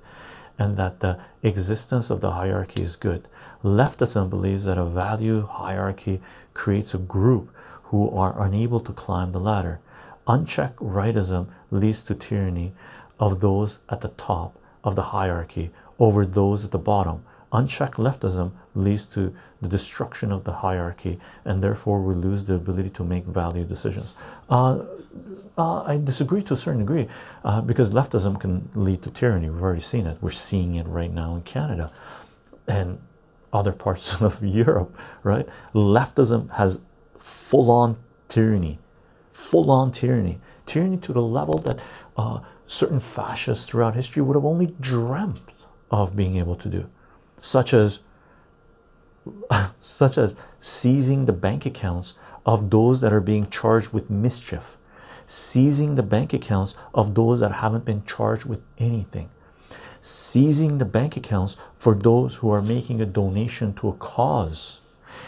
and that the existence of the hierarchy is good. Leftism believes that a value hierarchy creates a group who are unable to climb the ladder. Unchecked rightism leads to tyranny of those at the top of the hierarchy over those at the bottom. Unchecked leftism leads to the destruction of the hierarchy, and therefore we lose the ability to make value decisions. Uh, uh, I disagree to a certain degree, uh, because leftism can lead to tyranny. We've already seen it. We're seeing it right now in Canada and other parts of Europe, right? Leftism has full-on tyranny, full-on tyranny, tyranny to the level that uh, certain fascists throughout history would have only dreamt of being able to do. Such as, such as seizing the bank accounts of those that are being charged with mischief, seizing the bank accounts of those that haven't been charged with anything, seizing the bank accounts for those who are making a donation to a cause,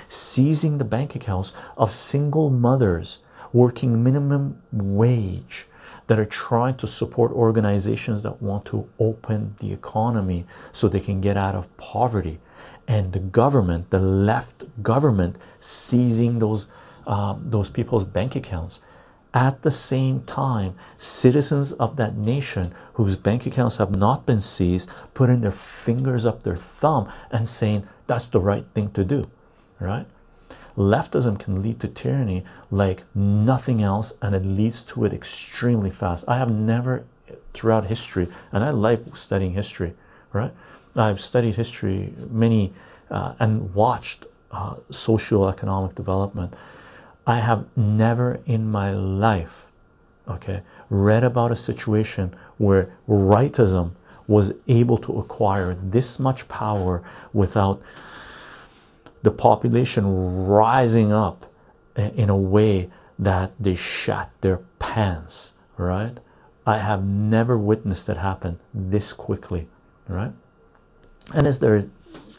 seizing the bank accounts of single mothers working minimum wage that are trying to support organizations that want to open the economy so they can get out of poverty, and the government, the left government, seizing those um, those people's bank accounts. At the same time, citizens of that nation whose bank accounts have not been seized putting their fingers up their thumb and saying that's the right thing to do, right? Leftism can lead to tyranny like nothing else, and it leads to it extremely fast. I have never throughout history, and I like studying history, right? I've studied history many uh, and watched uh, socio-economic development. I have never in my life, okay, read about a situation where rightism was able to acquire this much power without the population rising up in a way that they shat their pants, right? I have never witnessed it happen this quickly, right? And as they're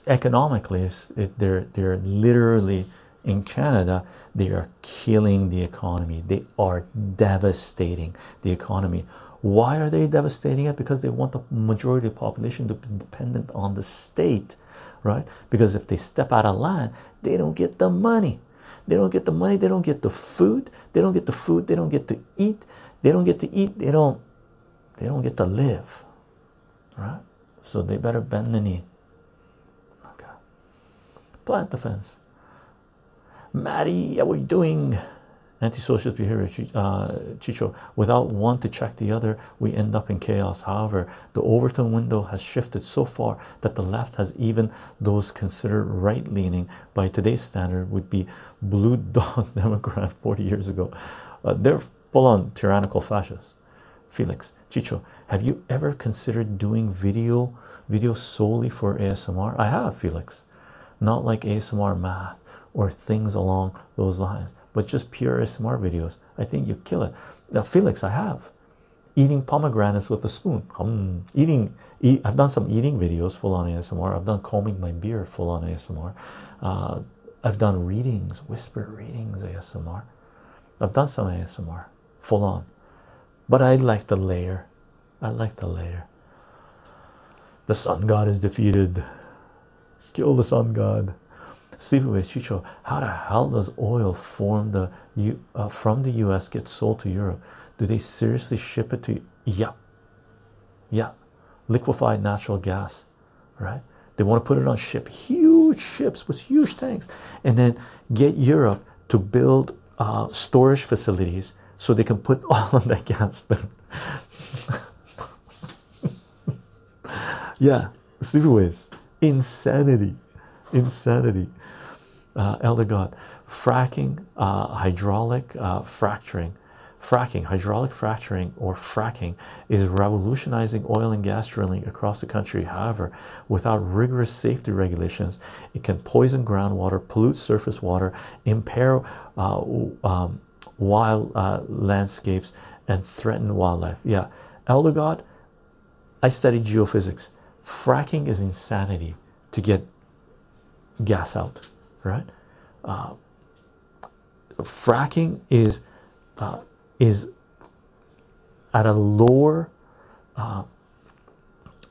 economically, it, they're, they're literally in Canada, they are killing the economy. They are devastating the economy. Why are they devastating it? Because they want the majority of the population to be dependent on the state, right? Because if they step out of line, they don't get the money. They don't get the money. They don't get the food. They don't get the food. They don't get to eat. They don't get to eat. They don't, they don't get to live, right? So they better bend the knee. Okay. Plant the fence. Maddie, how are you doing? Antisocial behavior, uh, Chycho. Without one to check the other, we end up in chaos. However, the Overton window has shifted so far that the left has even those considered right-leaning, by today's standard, would be blue dog Democrat forty years ago. Uh, they're full-on tyrannical fascists. Felix, Chycho, have you ever considered doing video, video solely for A S M R? I have, Felix. Not like A S M R math or things along those lines, but just pure A S M R videos. I think you kill it. Now, Felix, I have. Eating pomegranates with a spoon. Um, eating, eat, I've done some eating videos full on A S M R. I've done combing my beard full on A S M R. Uh, I've done readings, whisper readings A S M R. I've done some A S M R full on. But I like the layer. I like the layer. The sun god is defeated. Kill the sun god. Sleep away, Chicho. How the hell does oil form the U, uh, from the U S get sold to Europe? Do they seriously ship it to? Yeah, yeah. Liquefied natural gas, right? They want to put it on ship, huge ships with huge tanks, and then get Europe to build uh, storage facilities so they can put all of that gas there. Yeah, sleepaways, insanity, insanity. Uh, Elder God, fracking, uh, hydraulic uh, fracturing. Fracking, hydraulic fracturing or fracking is revolutionizing oil and gas drilling across the country. However, without rigorous safety regulations, it can poison groundwater, pollute surface water, impair uh, um, wild uh, landscapes, and threaten wildlife. Yeah, Elder God, I studied geophysics. Fracking is insanity to get gas out, right? Uh, fracking is... Uh, is at a lower uh,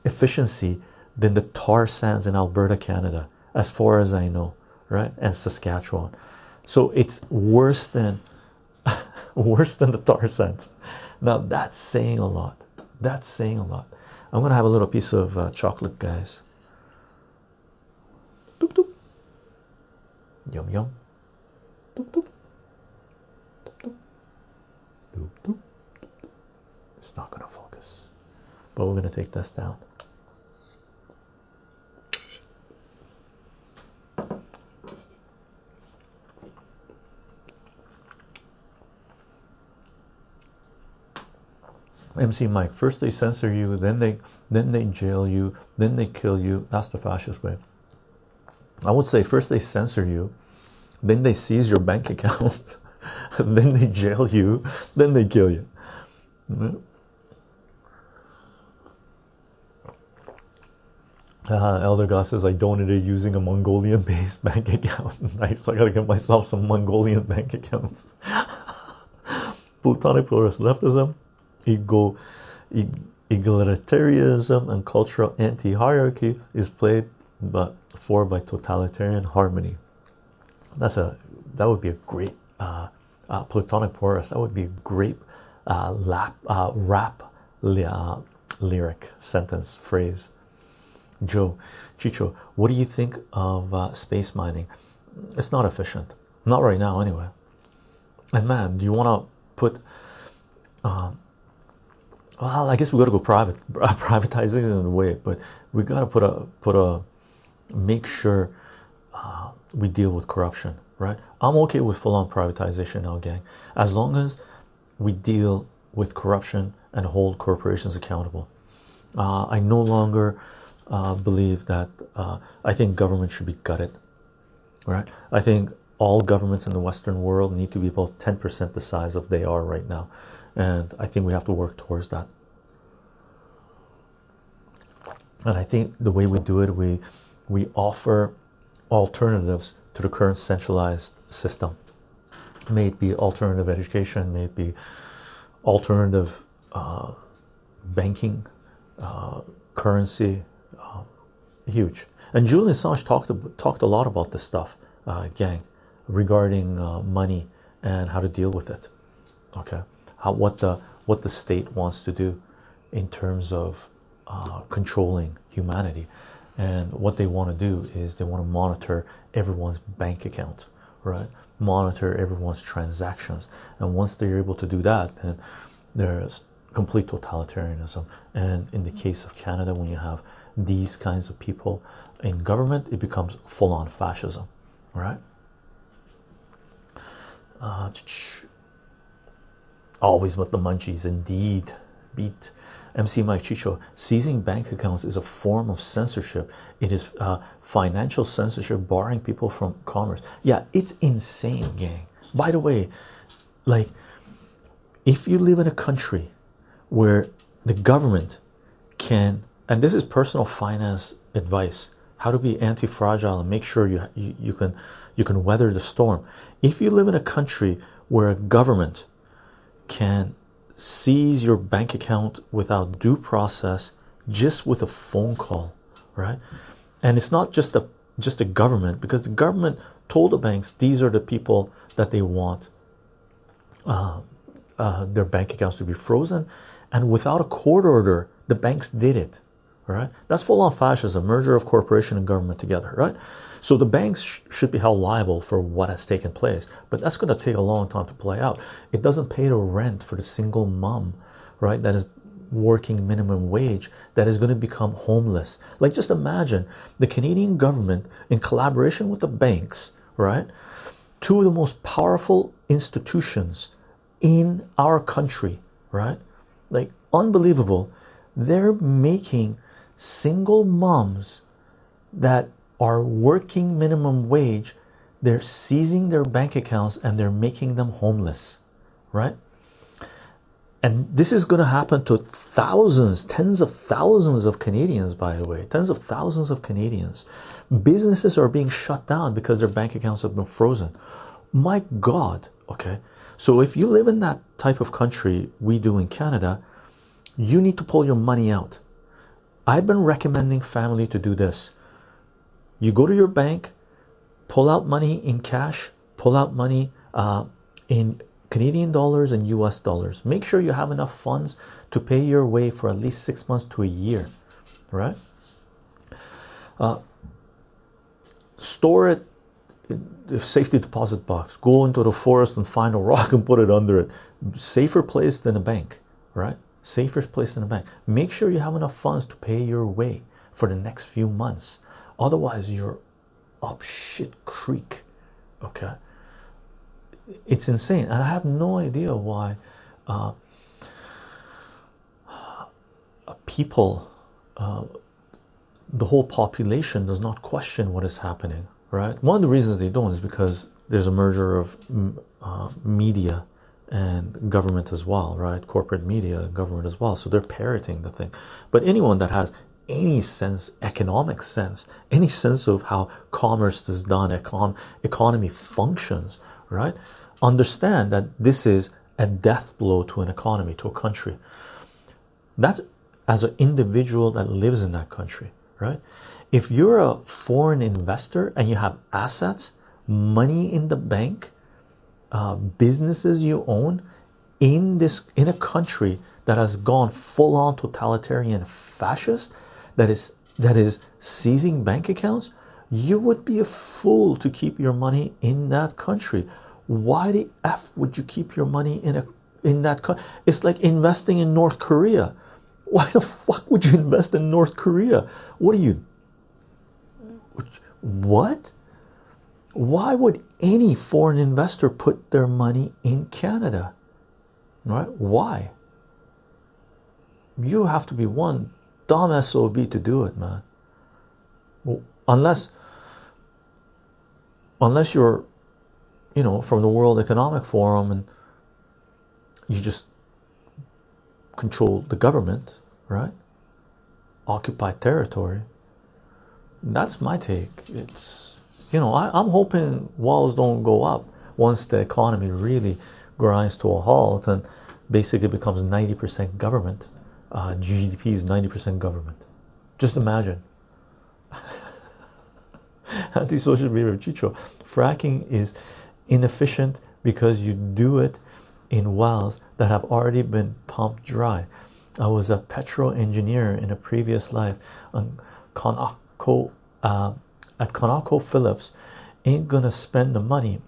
efficiency than the tar sands in Alberta, Canada, as far as I know, right? And Saskatchewan. So it's worse than worse than the tar sands. Now that's saying a lot. That's saying a lot. I'm gonna have a little piece of uh, chocolate, guys. Doop, doop. Yum yum. Doop, doop. It's not going to focus, but we're going to take this down. M C Mike, first they censor you, then they then they jail you, then they kill you. That's the fascist way. I would say first they censor you, then they seize your bank account, then they jail you, then they kill you. Mm-hmm. Uh, Elder God says I donated using a Mongolian based bank account. Nice, I gotta get myself some Mongolian bank accounts. Plutonic pluralist leftism, ego, egalitarianism, and cultural anti-hierarchy is played but for by totalitarian harmony. That's a that would be a great uh, uh, Plutonic pluralist. That would be a great uh, lap, uh, rap li- uh, lyric sentence phrase. Joe, Chicho, what do you think of uh, space mining? It's not efficient, not right now anyway. And man, do you want to put um, well, I guess we got to go private. Privatizing is in a way, but we got to put a put a make sure uh, we deal with corruption, right? I'm okay with full-on privatization now, gang, as long as we deal with corruption and hold corporations accountable. Uh, I no longer uh, believe that uh, I think government should be gutted, right? I think all governments in the Western world need to be about ten percent the size of they are right now. And I think we have to work towards that. And I think the way we do it, we, we offer alternatives to the current centralized system. May it be alternative education, may it be alternative uh, banking, uh, currency, uh, huge. And Julian Assange talked talked a lot about this stuff, uh, gang, regarding uh, money and how to deal with it. Okay, how what the what the state wants to do in terms of uh, controlling humanity, and what they want to do is they want to monitor everyone's bank account, right? Monitor everyone's transactions, and once they're able to do that, then there's complete totalitarianism. And in the case of Canada, when you have these kinds of people in government, it becomes full-on fascism, right? Uh, always with the munchies, indeed. Beat. M C Mike, Chicho, seizing bank accounts is a form of censorship. It is uh, financial censorship, barring people from commerce. Yeah, it's insane, gang. By the way, like, if you live in a country where the government can, and this is personal finance advice, how to be anti-fragile and make sure you you, you can you can weather the storm. If you live in a country where a government can seize your bank account without due process just with a phone call, right? And it's not just the just the government, because the government told the banks these are the people that they want uh, uh, their bank accounts to be frozen, and without a court order the banks did it, right? That's full-on fascism, merger of corporation and government together, right? So the banks sh should be held liable for what has taken place, but that's going to take a long time to play out. It doesn't pay the rent for the single mom, right, that is working minimum wage, that is going to become homeless. Like, just imagine the Canadian government in collaboration with the banks, right, two of the most powerful institutions in our country, right? Like, unbelievable. They're making single moms that are working minimum wage, they're seizing their bank accounts and they're making them homeless, right? And this is going to happen to thousands, tens of thousands of Canadians, by the way, tens of thousands of Canadians. Businesses are being shut down because their bank accounts have been frozen. My God, okay? So if you live in that type of country we do in Canada, you need to pull your money out. I've been recommending family to do this. You go to your bank, pull out money in cash, pull out money uh, in Canadian dollars and U S dollars. Make sure you have enough funds to pay your way for at least six months to a year, right? Uh, store it in the safety deposit box. Go into the forest and find a rock and put it under it. Safer place than a bank, right? Safer place than a bank. Make sure you have enough funds to pay your way for the next few months. Otherwise, you're up shit creek, okay? It's insane, and I have no idea why uh, people, uh, the whole population does not question what is happening, right? One of the reasons they don't is because there's a merger of uh, media and government as well, right? Corporate media and government as well, so they're parroting the thing. But anyone that has any sense, economic sense, any sense of how commerce is done, econ economy functions, right, understand that this is a death blow to an economy, to a country. That's as an individual that lives in that country, right? If you're a foreign investor and you have assets, money in the bank, uh, businesses you own in this in a country that has gone full-on totalitarian fascist, that is that is seizing bank accounts, you would be a fool to keep your money in that country. Why the F would you keep your money in a in that country? It's like investing in North Korea. Why the fuck would you invest in North Korea? What are you? What? Why would any foreign investor put their money in Canada? Right? Why? You have to be one dumb S O B to do it, man. Well, unless... Unless you're, you know, from the World Economic Forum and you just control the government, right? Occupied territory. That's my take. It's, you know, I, I'm hoping walls don't go up once the economy really grinds to a halt and basically becomes ninety percent government. Uh, G D P is ninety percent government. Just imagine. Anti-social behavior, Chycho. Fracking is inefficient because you do it in wells that have already been pumped dry. I was a petro engineer in a previous life on Conoco, uh, at ConocoPhillips. Ain't gonna spend the money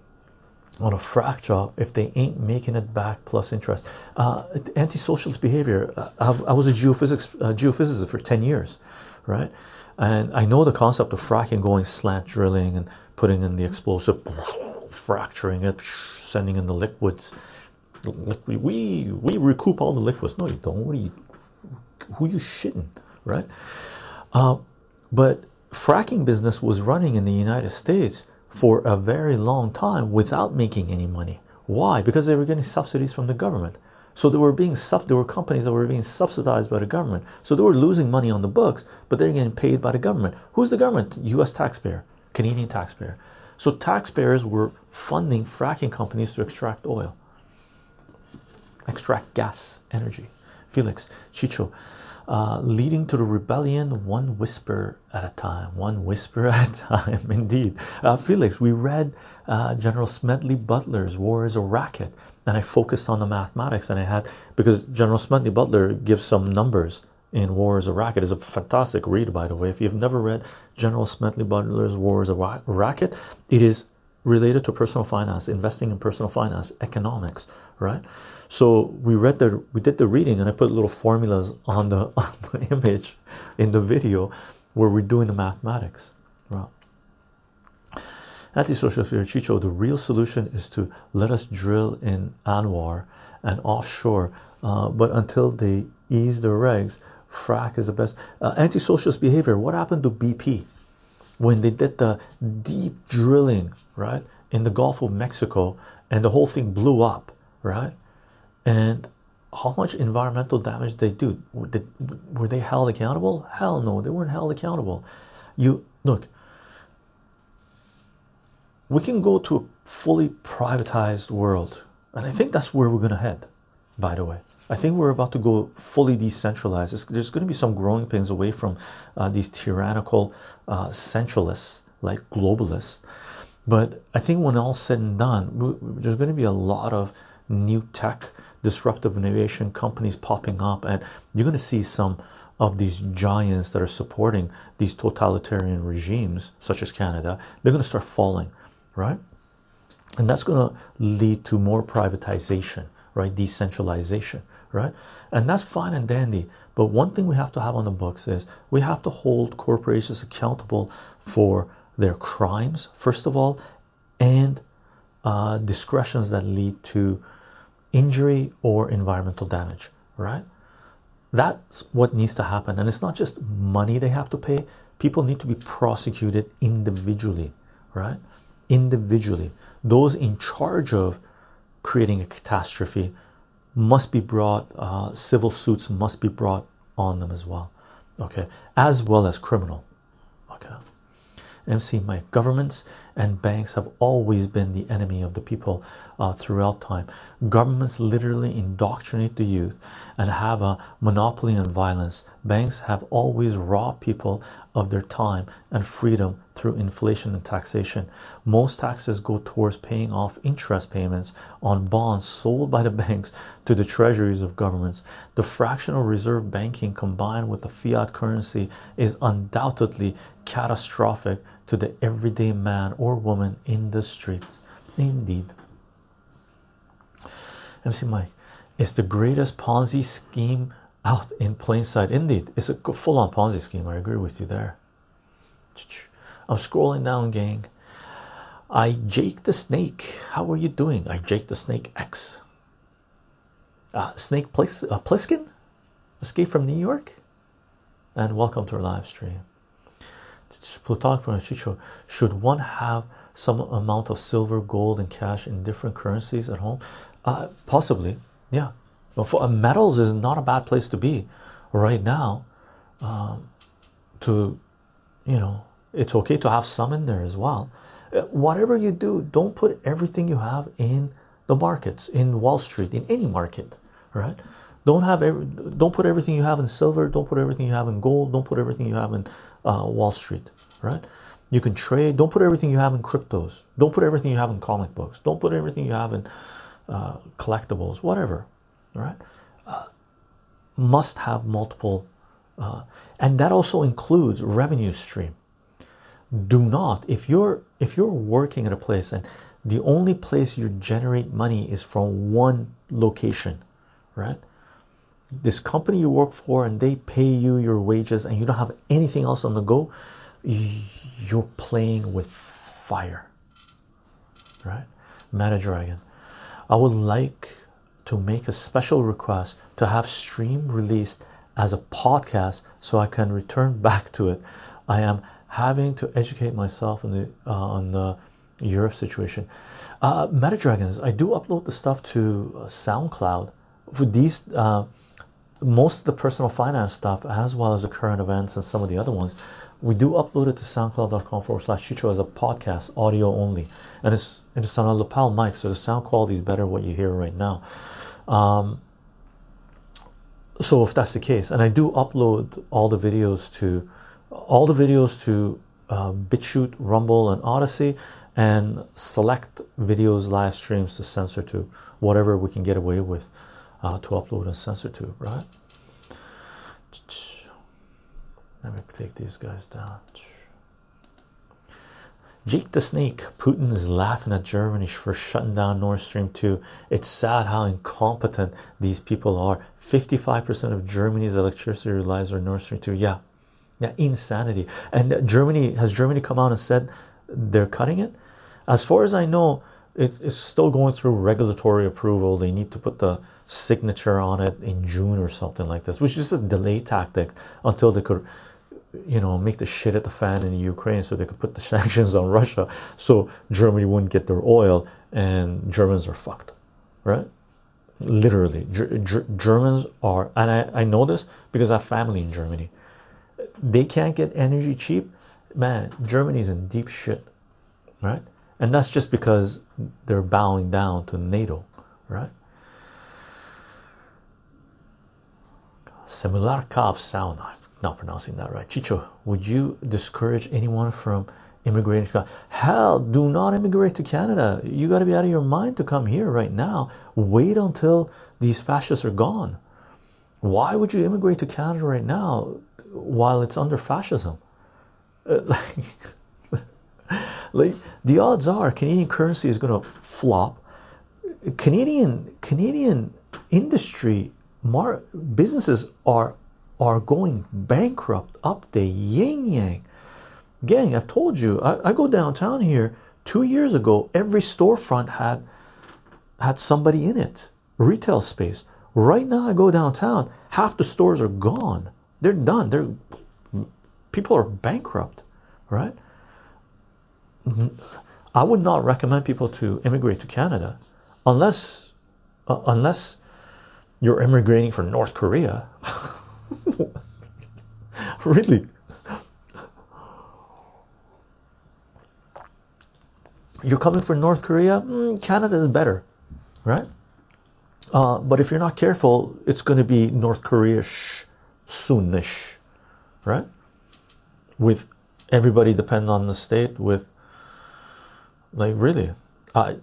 on a frack job if they ain't making it back plus interest. Uh, anti-social behavior. I've, I was a geophysics uh, geophysicist for ten years, right? And I know the concept of fracking, going slant drilling and putting in the explosive, fracturing it, sending in the liquids. We we recoup all the liquids. No, you don't. What are you, who are you shitting, right? Uh, but fracking business was running in the United States for a very long time without making any money. Why? Because they were getting subsidies from the government. So they were being sub there were companies that were being subsidized by the government. So they were losing money on the books, but they're getting paid by the government. Who's the government? U S taxpayer, Canadian taxpayer. So taxpayers were funding fracking companies to extract oil. extract gas energy. Felix, Chycho, uh, leading to the rebellion one whisper at a time, one whisper at a time, indeed. Uh, Felix, we read uh, General Smedley Butler's War is a Racket, and I focused on the mathematics, and I had, because General Smedley Butler gives some numbers in War is a Racket. It's a fantastic read, by the way. If you've never read General Smedley Butler's War is a Ra- Racket, it is related to personal finance, investing in personal finance, economics, right? So we read the, we did the reading, and I put little formulas on the, on the image in the video where we're doing the mathematics. Wow. Anti-social theory, Chycho, the real solution is to let us drill in Anwar and offshore, uh, but until they ease the regs, frack is the best. Uh, anti-socialist behavior, what happened to B P when they did the deep drilling, right, in the Gulf of Mexico, and the whole thing blew up, right? And how much environmental damage they do? Did, were they held accountable? Hell no, they weren't held accountable. You look, we can go to a fully privatized world, and I think that's where we're gonna head, by the way. I think we're about to go fully decentralized. It's, there's going to be some growing pains away from uh, these tyrannical uh, centralists, like globalists. But I think when all's said and done, we, we, there's going to be a lot of new tech, disruptive innovation companies popping up, and you're going to see some of these giants that are supporting these totalitarian regimes, such as Canada. They're going to start falling, right? And that's going to lead to more privatization, right? Decentralization, right? And that's fine and dandy. But one thing we have to have on the books is we have to hold corporations accountable for their crimes, first of all, and uh, discretions that lead to injury or environmental damage, right? That's what needs to happen. And it's not just money they have to pay. People need to be prosecuted individually, right? Individually. Those in charge of creating a catastrophe must be brought, uh, civil suits must be brought on them as well, okay? As well as criminal, okay? M C Mike, governments and banks have always been the enemy of the people uh, throughout time. Governments literally indoctrinate the youth and have a monopoly on violence. Banks have always robbed people of their time and freedom through inflation and taxation. Most taxes go towards paying off interest payments on bonds sold by the banks to the treasuries of governments. The fractional reserve banking combined with the fiat currency is undoubtedly catastrophic to the everyday man or woman in the streets. Indeed. M C Mike, it's the greatest Ponzi scheme out in plain sight. Indeed, it's a full-on Ponzi scheme. I agree with you there. I'm scrolling down, gang. I Jake the Snake, how are you doing? I Jake the Snake X. Uh, Snake Plis- uh, Plissken, Escape from New York, and welcome to our live stream. Plutonic Chycho, should one have some amount of silver, gold, and cash in different currencies at home? Uh, possibly, yeah. But for uh, metals is not a bad place to be right now. Um, to, you know, it's okay to have some in there as well. Whatever you do, don't put everything you have in the markets, in Wall Street, in any market, right? Don't have every, don't put everything you have in silver. Don't put everything you have in gold. Don't put everything you have in uh, Wall Street, right? You can trade. Don't put everything you have in cryptos. Don't put everything you have in comic books. Don't put everything you have in uh, collectibles, whatever, right? Uh, must have multiple, uh, and that also includes revenue stream. Do not, if you're if you're working at a place and the only place you generate money is from one location, right? This company you work for and they pay you your wages and you don't have anything else on the go, you're playing with fire, right? Meta Dragon, I would like to make a special request to have stream released as a podcast so I can return back to it. I am having to educate myself on the uh, on the Europe situation. Uh, Meta Dragons, I do upload the stuff to SoundCloud for these. Uh, most of the personal finance stuff as well as the current events and some of the other ones, we do upload it to soundcloud.com forward slash chycho as a podcast, audio only, and it's, and it's on a lapel mic, so the sound quality is better what you hear right now. Um, so if that's the case, and I do upload all the videos to all the videos to uh, BitChute, Rumble, and Odysee, and select videos, live streams to CensorTube, whatever we can get away with uh, to upload on CensorTube, right? Let me take these guys down. Jake the Snake, Putin is laughing at Germany for shutting down Nord Stream two. It's sad how incompetent these people are. fifty-five percent of Germany's electricity relies on Nord Stream two. Yeah, yeah, insanity. And Germany, has Germany come out and said they're cutting it? As far as I know, it, it's still going through regulatory approval. They need to put the signature on it in June or something like this, which is a delay tactic until they could, you know, make the shit at the fan in Ukraine so they could put the sanctions on Russia so Germany wouldn't get their oil, and Germans are fucked, right? Literally, G- G- Germans are, and I, I know this because I have family in Germany. They can't get energy cheap. Man, Germany's in deep shit, right? And that's just because they're bowing down to NATO, right? Semularkov sound, I'm not pronouncing that right. Chycho, would you discourage anyone from immigrating to Canada? Hell, do not immigrate to Canada. You got to be out of your mind to come here right now. Wait until these fascists are gone. Why would you immigrate to Canada right now while it's under fascism? Uh, like, like the odds are Canadian currency is going to flop. Canadian Canadian industry mar- businesses are are going bankrupt up the yin yang. Gang, I've told you. I, I go downtown here. Two years ago, every storefront had had somebody in it. Retail space. Right now, I go downtown. Half the stores are gone. They're done. They're People are bankrupt, right? I would not recommend people to immigrate to Canada unless uh, unless you're immigrating from North Korea. Really? You're coming from North Korea? Mm, Canada is better, right? Uh, but if you're not careful, it's going to be North Korea-ish, soon-ish, right? With everybody dependent on the state, with like really, I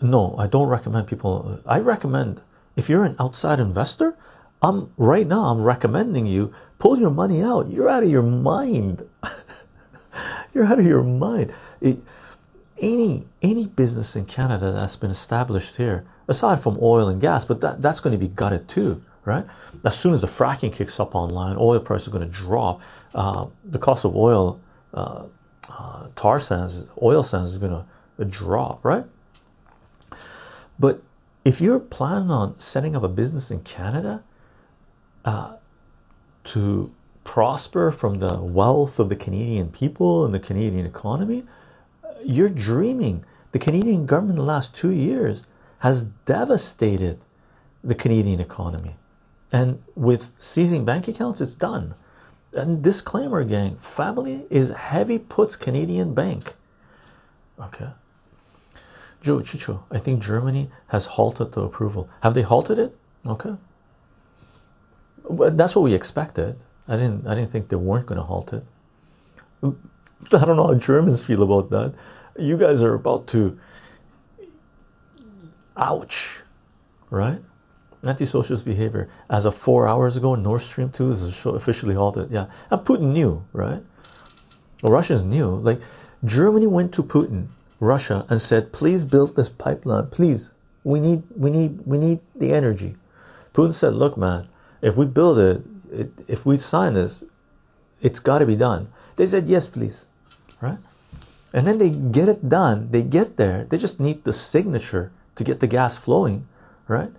no, I don't recommend people. I recommend if you're an outside investor, I'm right now. I'm recommending you pull your money out. You're out of your mind. You're out of your mind. It, any any business in Canada that's been established here, aside from oil and gas, but that, that's going to be gutted too. Right? As soon as the fracking kicks up online, oil price is going to drop. Uh, the cost of oil, uh, uh, tar sands, oil sands is going to drop, right? But if you're planning on setting up a business in Canada uh, to prosper from the wealth of the Canadian people and the Canadian economy, you're dreaming. The Canadian government in the last two years has devastated the Canadian economy. And with seizing bank accounts, it's done. And disclaimer, gang, family is heavy puts Canadian bank. Okay. Joe Chicho, I think Germany has halted the approval. Have they halted it? Okay. But that's what we expected. I didn't I didn't think they weren't going to halt it. I don't know how Germans feel about that. You guys are about to... Ouch. Right? Anti-socialist behavior. As of four hours ago, Nord Stream two is officially halted. Yeah, and Putin knew, right? Well, Russians knew. Like, Germany went to Putin, Russia, and said, "Please build this pipeline. Please, we need, we need, we need the energy." Putin said, "Look, man, if we build it, it if we sign this, it's got to be done." They said, "Yes, please," right? And then they get it done. They get there. They just need the signature to get the gas flowing, right?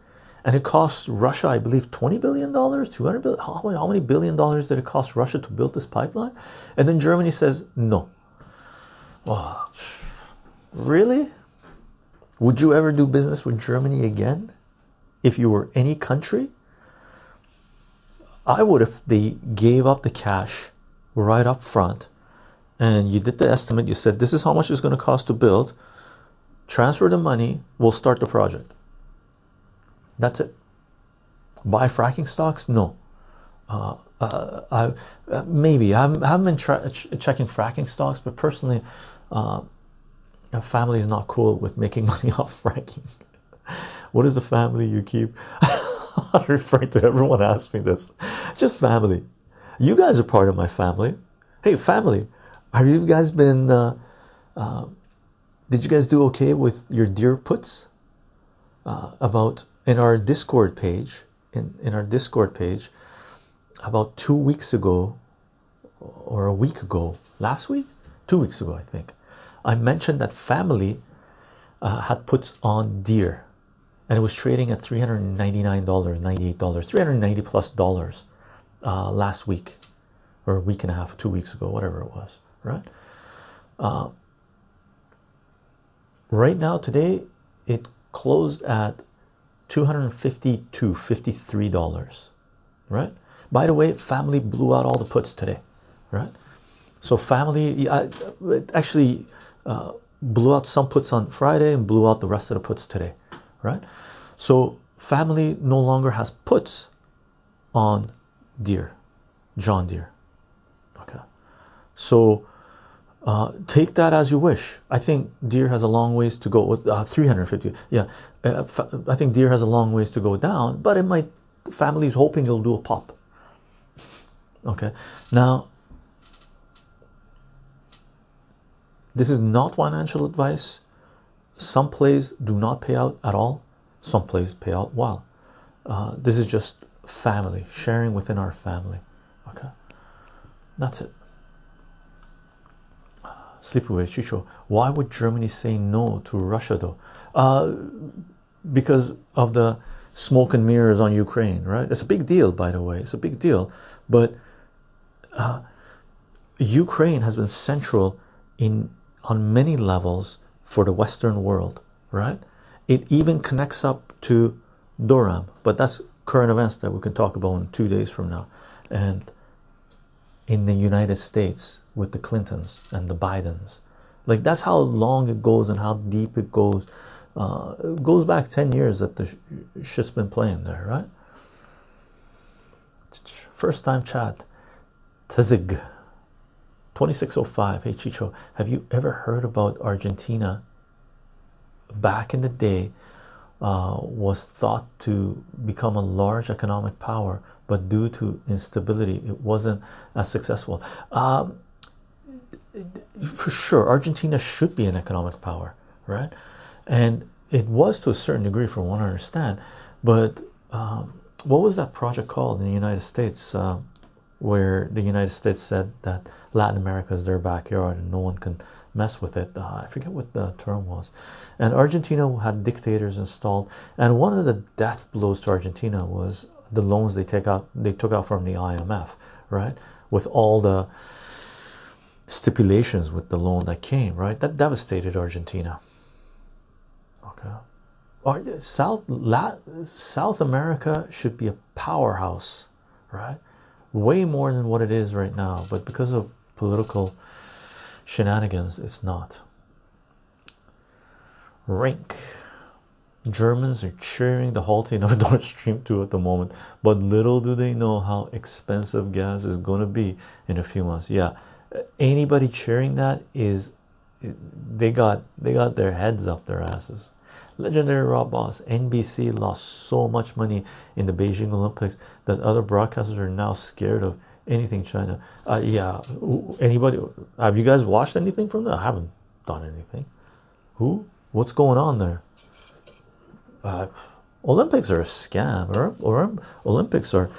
And it costs Russia, I believe, twenty billion dollars, two hundred billion dollars. How, how many billion dollars did it cost Russia to build this pipeline? And then Germany says, no. Oh, really? Would you ever do business with Germany again? If you were any country? I would if they gave up the cash right up front. And you did the estimate. You said, this is how much it's going to cost to build. Transfer the money. We'll start the project. That's it. buy fracking stocks? No. Uh, uh, I, uh, maybe I haven't, I haven't been ch checking fracking stocks, but personally, uh, a family is not cool with making money off fracking. What is the family you keep? I refer to everyone asks me this. Just family. You guys are part of my family. Hey, family, have you guys been? Uh, uh, did you guys do okay with your dear puts? Uh, about in our Discord page, in in our Discord page. About two weeks ago, or a week ago, last week, two weeks ago, I think, I mentioned that family uh, had puts on deer, and it was trading at three hundred ninety-nine dollars, ninety-eight dollars, three hundred ninety plus dollars uh, last week, or a week and a half, two weeks ago, whatever it was, right? Uh, right now, today, it closed at two hundred fifty-two, fifty-three dollars, right? By the way, family blew out all the puts today, right? So family I, it actually uh, blew out some puts on Friday and blew out the rest of the puts today, right? So family no longer has puts on Deere, John Deere, okay? So uh, take that as you wish. I think Deere has a long ways to go with uh, three hundred fifty. Yeah, uh, I think Deere has a long ways to go down, but it might, family is hoping it'll do a pop. Okay, now this is not financial advice. Some plays do not pay out at all. Some plays pay out well. Uh, this is just family, sharing within our family. Okay, that's it. Sleepaway Chicho, why would Germany say no to Russia though? Uh, because of the smoke and mirrors on Ukraine, right? It's a big deal, by the way. It's a big deal, but. Uh, Ukraine has been central in on many levels for the Western world, right? It even connects up to Durham, but that's current events that we can talk about in two days from now. And in the United States with the Clintons and the Bidens, like that's how long it goes and how deep it goes. Uh, it goes back ten years that the sh shit's been playing there, right? First time chat. Tazig twenty-six oh five, hey Chicho, have you ever heard about Argentina? Back in the day, uh, was thought to become a large economic power, but due to instability, it wasn't as successful. Um, for sure, Argentina should be an economic power, right? And it was to a certain degree, from what I understand. But um, what was that project called in the United States? Um, where the United States said that Latin America is their backyard and no one can mess with it. Uh, I forget what the term was. And Argentina had dictators installed. And one of the death blows to Argentina was the loans they take out, they took out from the I M F, right? With all the stipulations with the loan that came, right? That devastated Argentina. Okay. Or South, Latin, South America should be a powerhouse, right? Way more than what it is right now, but because of political shenanigans, it's not. Rink. Germans are cheering the halting of Nord Stream two at the moment, but little do they know how expensive gas is going to be in a few months. Yeah, anybody cheering that is, they got they got their heads up their asses. Legendary Rob Boss, N B C lost so much money in the Beijing Olympics that other broadcasters are now scared of anything China. Uh, yeah, anybody, have you guys watched anything from that? I haven't done anything. Who? What's going on there? Uh, Olympics are a scam, or, or Olympics are,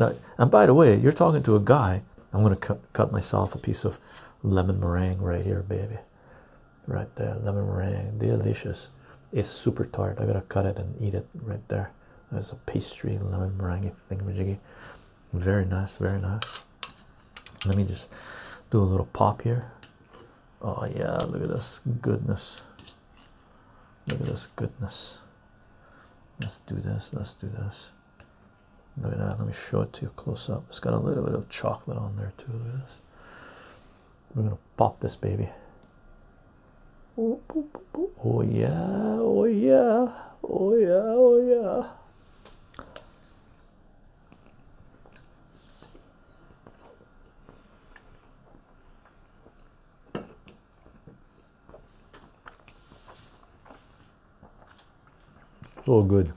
uh, and by the way, you're talking to a guy, I'm going to cut, cut myself a piece of lemon meringue right here, baby. Right there, lemon meringue, delicious. It's super tart. I gotta cut it and eat it right there. There's a pastry, lemon meringue thingamajiggy. Very nice, very nice. Let me just do a little pop here. Oh yeah, look at this goodness. Look at this goodness. Let's do this, let's do this. Look at that, let me show it to you close up. It's got a little bit of chocolate on there too, look at this. We're gonna pop this baby. Oh yeah, oh yeah, oh yeah, oh yeah. all good.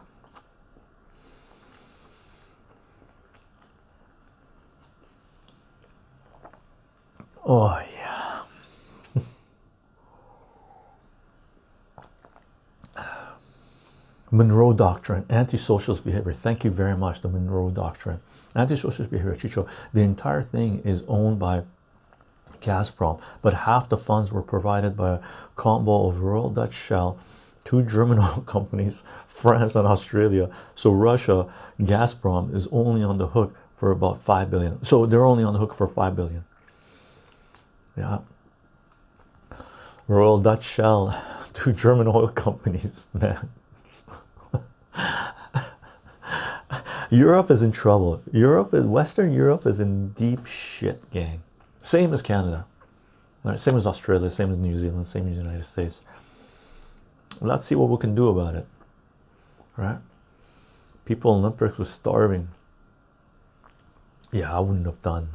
Oh, yeah. Monroe Doctrine, anti-socialist behavior. Thank you very much, the Monroe Doctrine. Anti-socialist behavior, Chicho. The entire thing is owned by Gazprom, but half the funds were provided by a combo of Royal Dutch Shell, two German oil companies, France and Australia. So Russia, Gazprom, is only on the hook for about five billion dollars. So they're only on the hook for five billion dollars. Yeah. Royal Dutch Shell, two German oil companies, man. Europe is in trouble. Europe, is, Western Europe is in deep shit, gang. Same as Canada. All right, same as Australia, same as New Zealand, same as the United States. Let's see what we can do about it. All right? People in Olympics were starving. Yeah, I wouldn't have done.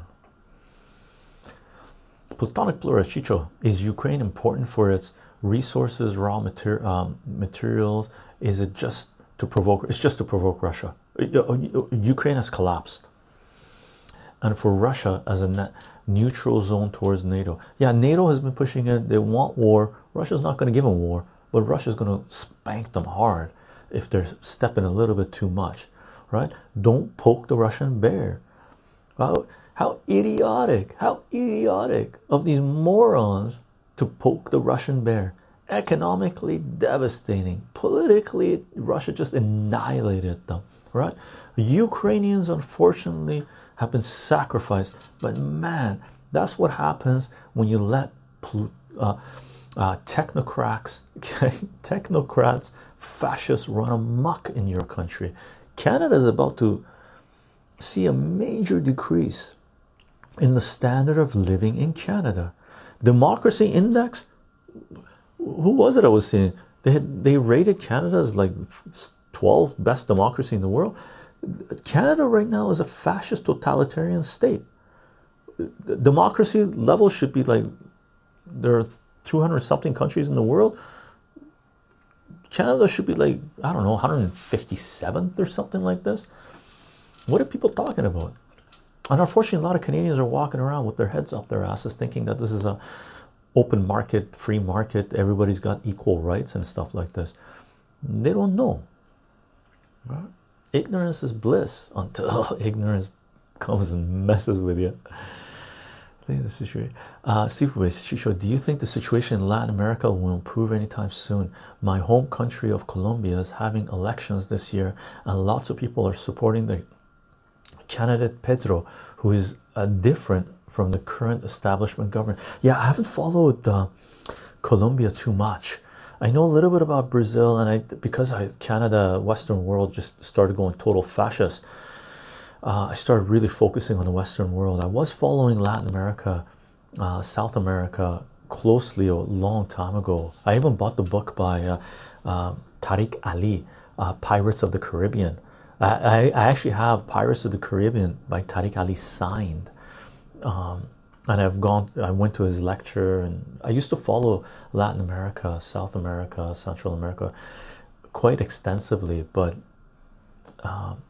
Plutonic plurus, Chicho. Is Ukraine important for its resources, raw mater um, materials? Is it just to provoke? It's just to provoke Russia. Ukraine has collapsed. And for Russia as a neutral zone towards NATO. Yeah, NATO has been pushing it. They want war. Russia's not going to give them war. But Russia's going to spank them hard if they're stepping a little bit too much. Right? Don't poke the Russian bear. Well, how idiotic, how idiotic of these morons to poke the Russian bear. Economically devastating. Politically, Russia just annihilated them, right? Ukrainians, unfortunately, have been sacrificed. But man, that's what happens when you let uh, uh, technocrats, technocrats, fascists run amok in your country. Canada is about to see a major decrease in the standard of living in Canada. Democracy index, who was it I was seeing? They had, they rated Canada as like twelfth best democracy in the world. Canada right now is a fascist totalitarian state. Democracy level should be like, there are two hundred something countries in the world. Canada should be like, I don't know, one hundred fifty-seventh or something like this. What are people talking about? And unfortunately, a lot of Canadians are walking around with their heads up their asses thinking that this is a open market, free market, everybody's got equal rights and stuff like this. They don't know. Right? Ignorance is bliss until ignorance comes and messes with you. I think this is true. Uh, Steve Shisho, do you think the situation in Latin America will improve anytime soon? My home country of Colombia is having elections this year and lots of people are supporting the candidate Petro, who is uh, different from the current establishment government. Yeah, I haven't followed uh, Colombia too much. I know a little bit about Brazil, and I because I Canada, Western world just started going total fascist. Uh, I started really focusing on the Western world. I was following Latin America, uh, South America closely a long time ago. I even bought the book by uh, uh, Tariq Ali, uh, Pirates of the Caribbean. I, I actually have Pirates of the Caribbean by Tariq Ali signed, um, and I've gone. I went to his lecture, and I used to follow Latin America, South America, Central America, quite extensively. But um,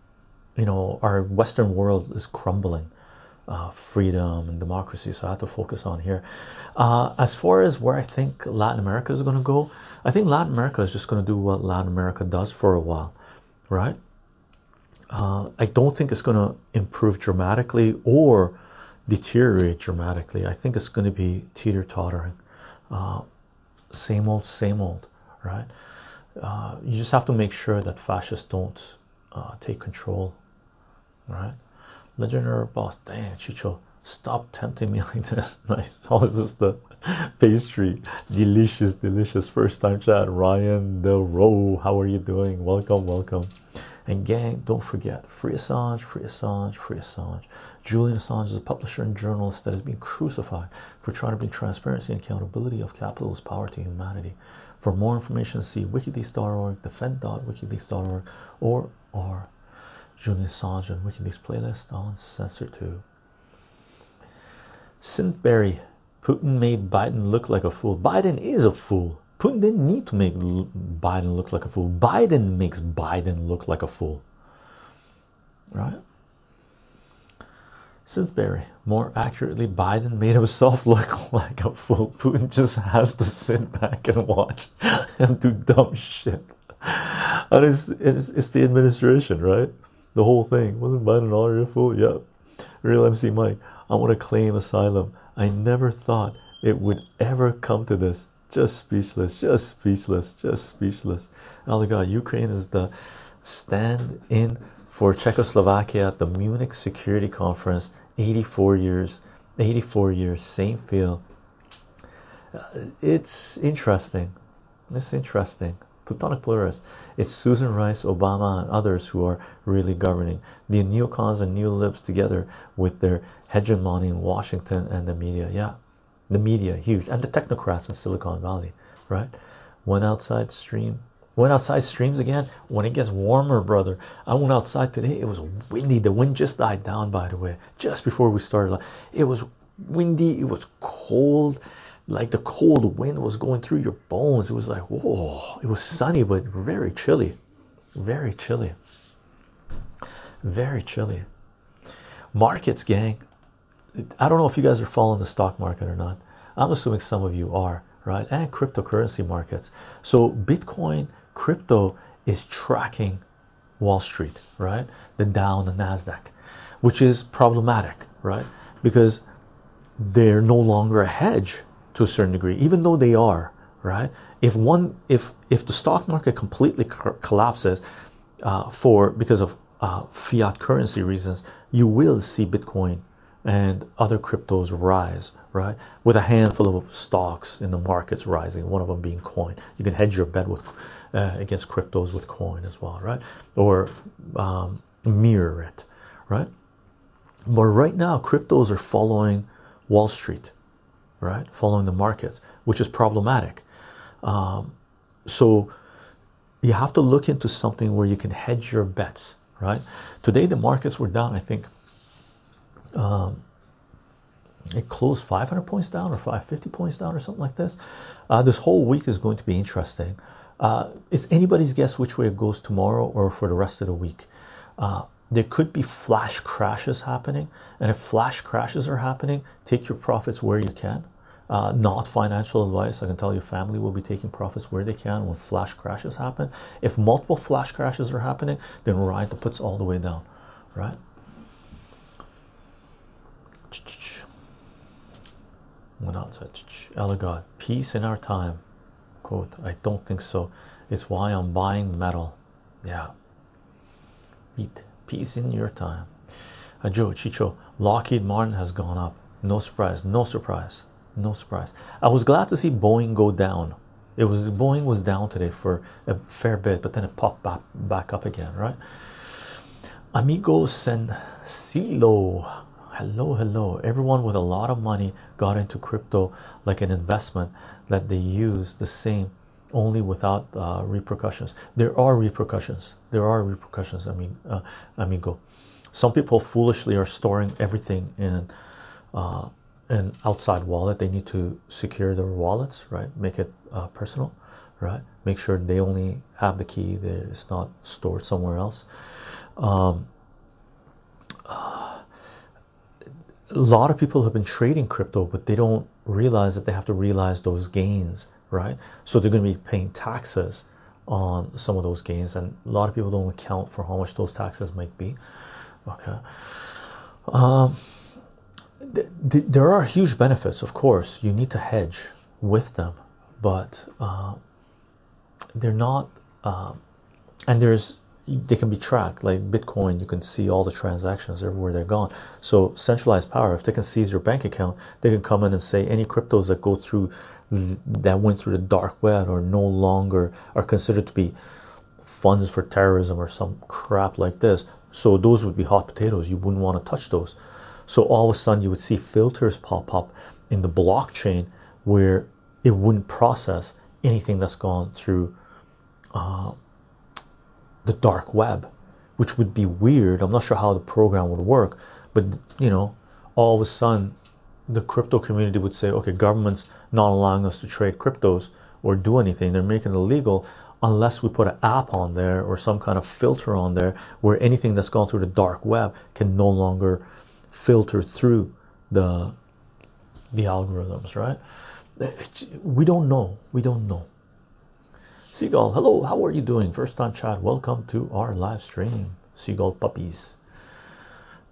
you know, our Western world is crumbling, uh, freedom and democracy. So I had to focus on here. Uh, as far as where I think Latin America is going to go, I think Latin America is just going to do what Latin America does for a while, right? Uh, I don't think it's going to improve dramatically or deteriorate dramatically. I think it's going to be teeter-tottering. Uh, same old, same old, right? Uh, you just have to make sure that fascists don't uh, take control, right? Legendary boss, damn, Chicho, stop tempting me like this. Nice. How is this the pastry? Delicious, delicious. First time chat, Ryan Del Roe. How are you doing? Welcome, welcome. And gang, don't forget, free Assange, free Assange, free Assange. Julian Assange is a publisher and journalist that has been crucified for trying to bring transparency and accountability of capital's power to humanity. For more information, see wikileaks dot org, defend dot wikileaks dot org, or our Julian Assange and WikiLeaks playlist on CensorTube. Synthberry, Putin made Biden look like a fool. Biden is a fool. Putin didn't need to make Biden look like a fool. Biden makes Biden look like a fool, right? Synthberry, more accurately, Biden made himself look like a fool. Putin just has to sit back and watch and do dumb shit. And it's, it's, it's the administration, right? The whole thing. Wasn't Biden already a fool? Yeah. Real M C Mike, I want to claim asylum. I never thought it would ever come to this. Just speechless, just speechless, just speechless. Oh my God, Ukraine is the stand-in for Czechoslovakia at the Munich Security Conference, eighty-four years, eighty-four years, same feel. It's interesting. It's interesting. Plutonic pluralist. It's Susan Rice, Obama, and others who are really governing. The neocons and neolibs together with their hegemony in Washington and the media. Yeah, the media, huge. And the technocrats in Silicon Valley, right? Went outside stream. Went outside streams again when it gets warmer, brother. I went outside today. It was windy. The wind just died down, by the way, just before we started. It was windy. It was cold. Like the cold wind was going through your bones. It was like, whoa. It was sunny, but very chilly. Very chilly. Very chilly. Markets, gang. I don't know if you guys are following the stock market or not. I'm assuming some of you are, right? And cryptocurrency markets. So Bitcoin... crypto is tracking Wall Street, right? The Dow and the Nasdaq, which is problematic, right? Because they're no longer a hedge to a certain degree, even though they are, right? If one, if if the stock market completely co- collapses uh, for because of uh, fiat currency reasons, you will see Bitcoin and other cryptos rise, right? With a handful of stocks in the markets rising, one of them being coin. You can hedge your bet with uh, against cryptos with coin as well, right? Or um, mirror it, right? But right now, cryptos are following Wall Street, right? Following the markets, which is problematic. Um, so you have to look into something where you can hedge your bets, right? Today, the markets were down, I think, Um, it closed five hundred points down or five hundred fifty points down or something like this. Uh, this whole week is going to be interesting. Uh, it's anybody's guess which way it goes tomorrow or for the rest of the week. Uh, there could be flash crashes happening, and if flash crashes are happening, take your profits where you can. Uh, not financial advice. I can tell your family will be taking profits where they can when flash crashes happen. If multiple flash crashes are happening, then ride the puts all the way down, right? Went outside. Allah God, peace in our time. Quote, I don't think so. It's why I'm buying metal. Yeah. Beat. Peace in your time. Ajo, Chicho, Lockheed Martin has gone up. No surprise. No surprise. No surprise. I was glad to see Boeing go down. It was Boeing was down today for a fair bit, but then it popped back, back up again, right? Amigo Sencillo. Hello, hello. Everyone with a lot of money got into crypto like an investment that they use the same, only without uh, repercussions. There are repercussions. There are repercussions, I mean, uh, amigo. Some people foolishly are storing everything in uh, an outside wallet. They need to secure their wallets, right? Make it uh, personal, right? Make sure they only have the key. That it's not stored somewhere else. Um, uh, A lot of people have been trading crypto, but they don't realize that they have to realize those gains, right? So they're going to be paying taxes on some of those gains, and a lot of people don't account for how much those taxes might be. Okay. Um, th- th- there are huge benefits, of course. You need to hedge with them, but uh, they're not. Um, and there's. They can be tracked like Bitcoin. You can see all the transactions everywhere they're gone. So centralized power, if they can seize your bank account, they can come in and say any cryptos that go through that went through the dark web or no longer are considered to be funds for terrorism or some crap like this. So those would be hot potatoes. You wouldn't want to touch those. So all of a sudden you would see filters pop up in the blockchain where it wouldn't process anything that's gone through uh, the dark web, which would be weird. I'm not sure how the program would work, but you know, all of a sudden the crypto community would say, okay, government's not allowing us to trade cryptos, or do anything. They're making it illegal unless we put an app on there or some kind of filter on there where anything that's gone through the dark web can no longer filter through the the algorithms, right? It's, we don't know. We don't know. Seagull, hello, how are you doing? First time chat, welcome to our live stream. Seagull puppies.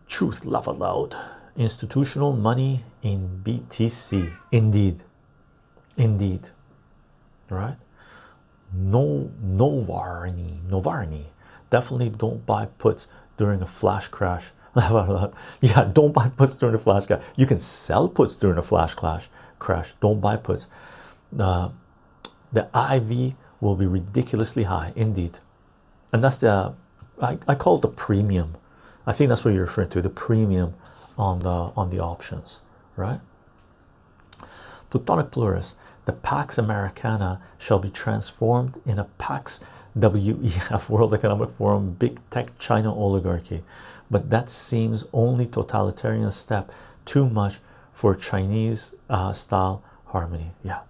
Truth, laugh aloud. Institutional money in B T C. Indeed. Indeed. Right? No, Novarni. Novarni. Definitely don't buy puts during a flash crash. Yeah, don't buy puts during a flash crash. You can sell puts during a flash crash. Crash. Don't buy puts. Uh, the I V will be ridiculously high. Indeed. And that's the, I, I call it the premium. I think that's what you're referring to. The premium on the on the options, right? Plutonic Plurus. The Pax Americana shall be transformed in a Pax W E F, World Economic Forum, Big Tech China oligarchy. But that seems only totalitarian step too much for Chinese uh, style harmony. Yeah,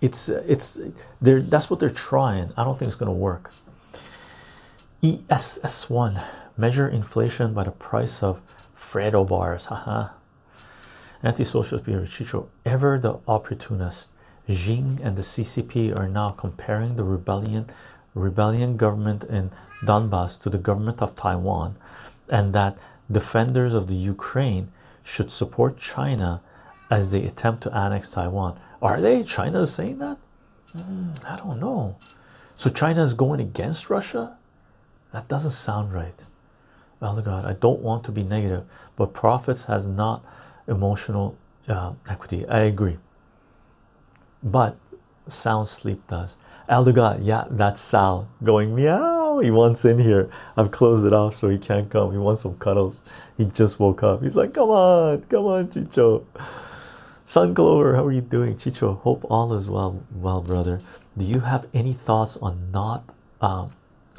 it's it's they're that's what they're trying. I don't think it's going to work. E S S one. Measure inflation by the price of Fredo bars. Haha. Anti-socialist behavior. Chycho, ever the opportunist. Xing and the C C P are now comparing the rebellion rebellion government in Donbass to the government of Taiwan, and that defenders of the Ukraine should support China as they attempt to annex Taiwan. Are they? China is saying that? Mm, I don't know. So China is going against Russia? That doesn't sound right. Oh God, I don't want to be negative, but profits has not emotional uh, equity. I agree, but sound sleep does. Elder God, yeah, that's Sal going meow. He wants in here. I've closed it off so he can't come. He wants some cuddles. He just woke up. He's like, come on, come on, Chycho. Sun Glover, how are you doing, Chycho? Hope all is well, well, brother. Do you have any thoughts on not um,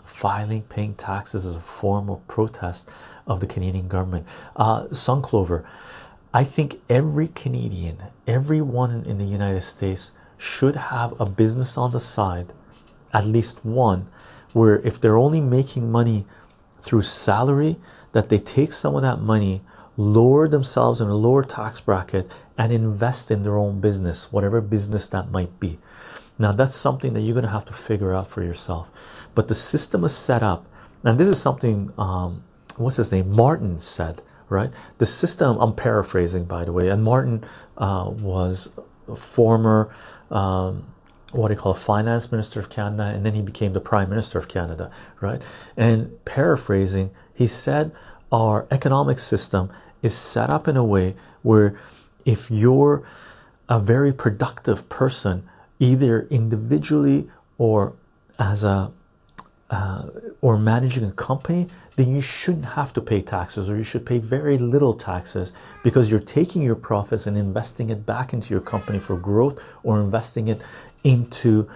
filing paying taxes as a form of protest of the Canadian government? uh Sun Clover, I think every Canadian, everyone in the United States should have a business on the side, at least one, where if they're only making money through salary, that they take some of that money, lower themselves in a lower tax bracket, and invest in their own business, whatever business that might be. Now, that's something that you're going to have to figure out for yourself. But the system is set up, and this is something, um, what's his name, Martin said, right? The system, I'm paraphrasing, by the way, and Martin uh, was a former, um, what do you call it, finance minister of Canada, and then he became the prime minister of Canada, right? And paraphrasing, he said our economic system is set up in a way where if you're a very productive person, either individually or as a uh, or managing a company, then you shouldn't have to pay taxes, or you should pay very little taxes, because you're taking your profits and investing it back into your company for growth, or investing it into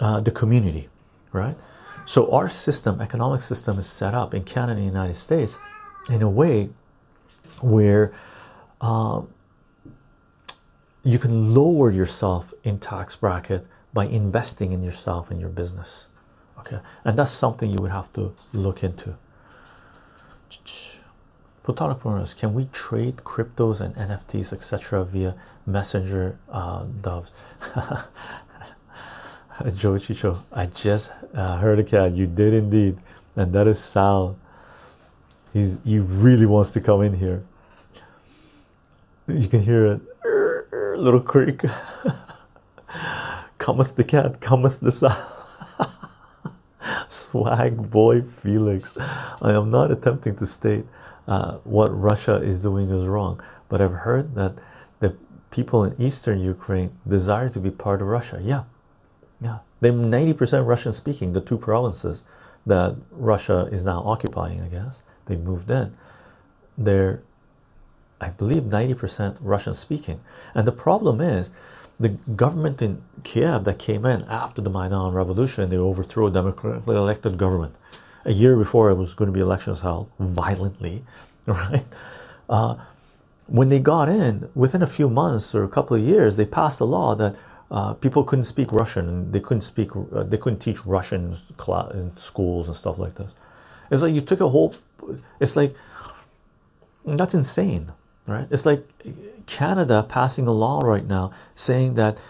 uh, the community, right? So our system, economic system, is set up in Canada and the United States in a way where um, you can lower yourself in tax bracket by investing in yourself and your business, okay? And that's something you would have to look into. Plutonic, can we trade cryptos and N F Ts, et cetera, via messenger uh, doves? Joe Chycho, I just uh, heard a cat. You did indeed, and that is Sal. He's he really wants to come in here. You can hear it. Little creek. Cometh the cat, cometh the Sal. Swag boy Felix. I am not attempting to state uh, what Russia is doing is wrong, but I've heard that the people in eastern Ukraine desire to be part of Russia. Yeah, yeah. They're ninety percent Russian speaking, the two provinces that Russia is now occupying, I guess. They moved in. They're, I believe, ninety percent Russian speaking. And the problem is the government in Kiev that came in after the Maidan revolution, they overthrew a democratically elected government a year before it was going to be elections held violently, right? Uh, when they got in, within a few months or a couple of years, they passed a law that Uh, people couldn't speak Russian, and they couldn't speak, uh, they couldn't teach Russian class in schools and stuff like this. It's like you took a whole, it's like, that's insane, right? It's like Canada passing a law right now saying that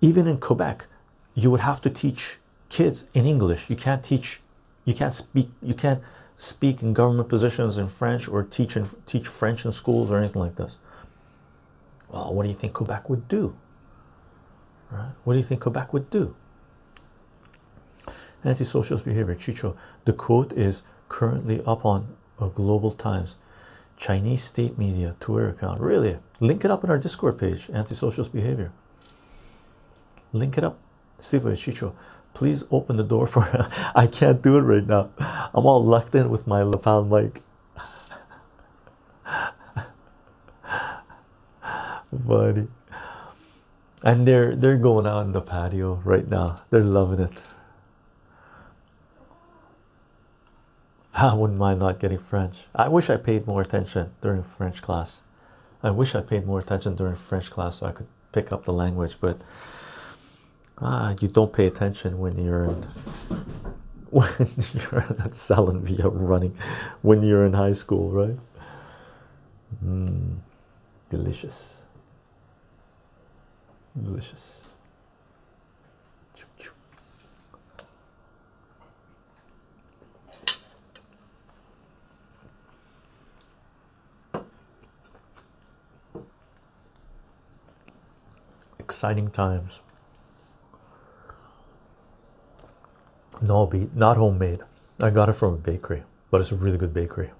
even in Quebec, you would have to teach kids in English. You can't teach, you can't speak, you can't speak in government positions in French or teach in, teach French in schools or anything like this. Well, what do you think Quebec would do? Right? What do you think Quebec would do? Anti-socialist behavior, Chycho. The quote is currently up on uh, Global Times, Chinese state media Twitter account. Really? Link it up in our Discord page. Anti-socialist behavior. Link it up. See for Chycho. Please open the door for. I can't do it right now. I'm all locked in with my lapel mic. Funny. And they're they're going out in the patio right now. They're loving it. I wouldn't mind not getting French. I wish I paid more attention during French class. I wish I paid more attention during French class so I could pick up the language. But ah, you don't pay attention when you're in, when you're not selling via running, when you're in high school, right? Mm, delicious, delicious. Exciting times. No, be not homemade. I got it from a bakery, but it's a really good bakery.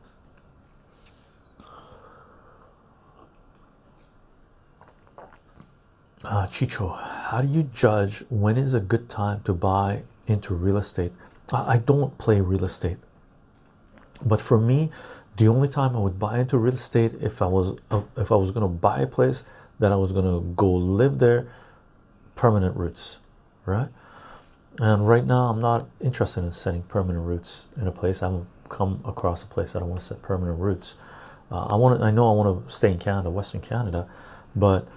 Uh, Chycho, how do you judge when is a good time to buy into real estate? I, I don't play real estate, but for me, the only time I would buy into real estate if I was uh, if I was going to buy a place that I was going to go live there, permanent roots, right? And right now, I'm not interested in setting permanent roots in a place. I haven't come across a place that I want to set permanent roots. Uh, I want to, I know I want to stay in Canada, Western Canada, but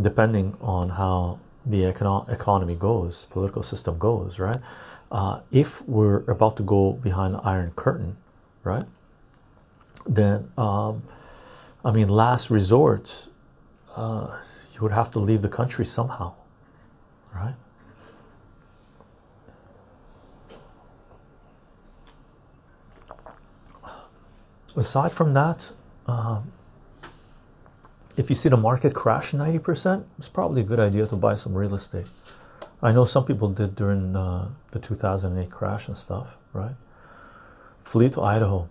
depending on how the econo- economy goes, political system goes, right? Uh, if we're about to go behind the Iron Curtain, right? Then, um, I mean, last resort, uh, you would have to leave the country somehow, right? Aside from that, um, if you see the market crash ninety percent, it's probably a good idea to buy some real estate. I know some people did during uh, the two thousand eight crash and stuff, right? Flee to Idaho.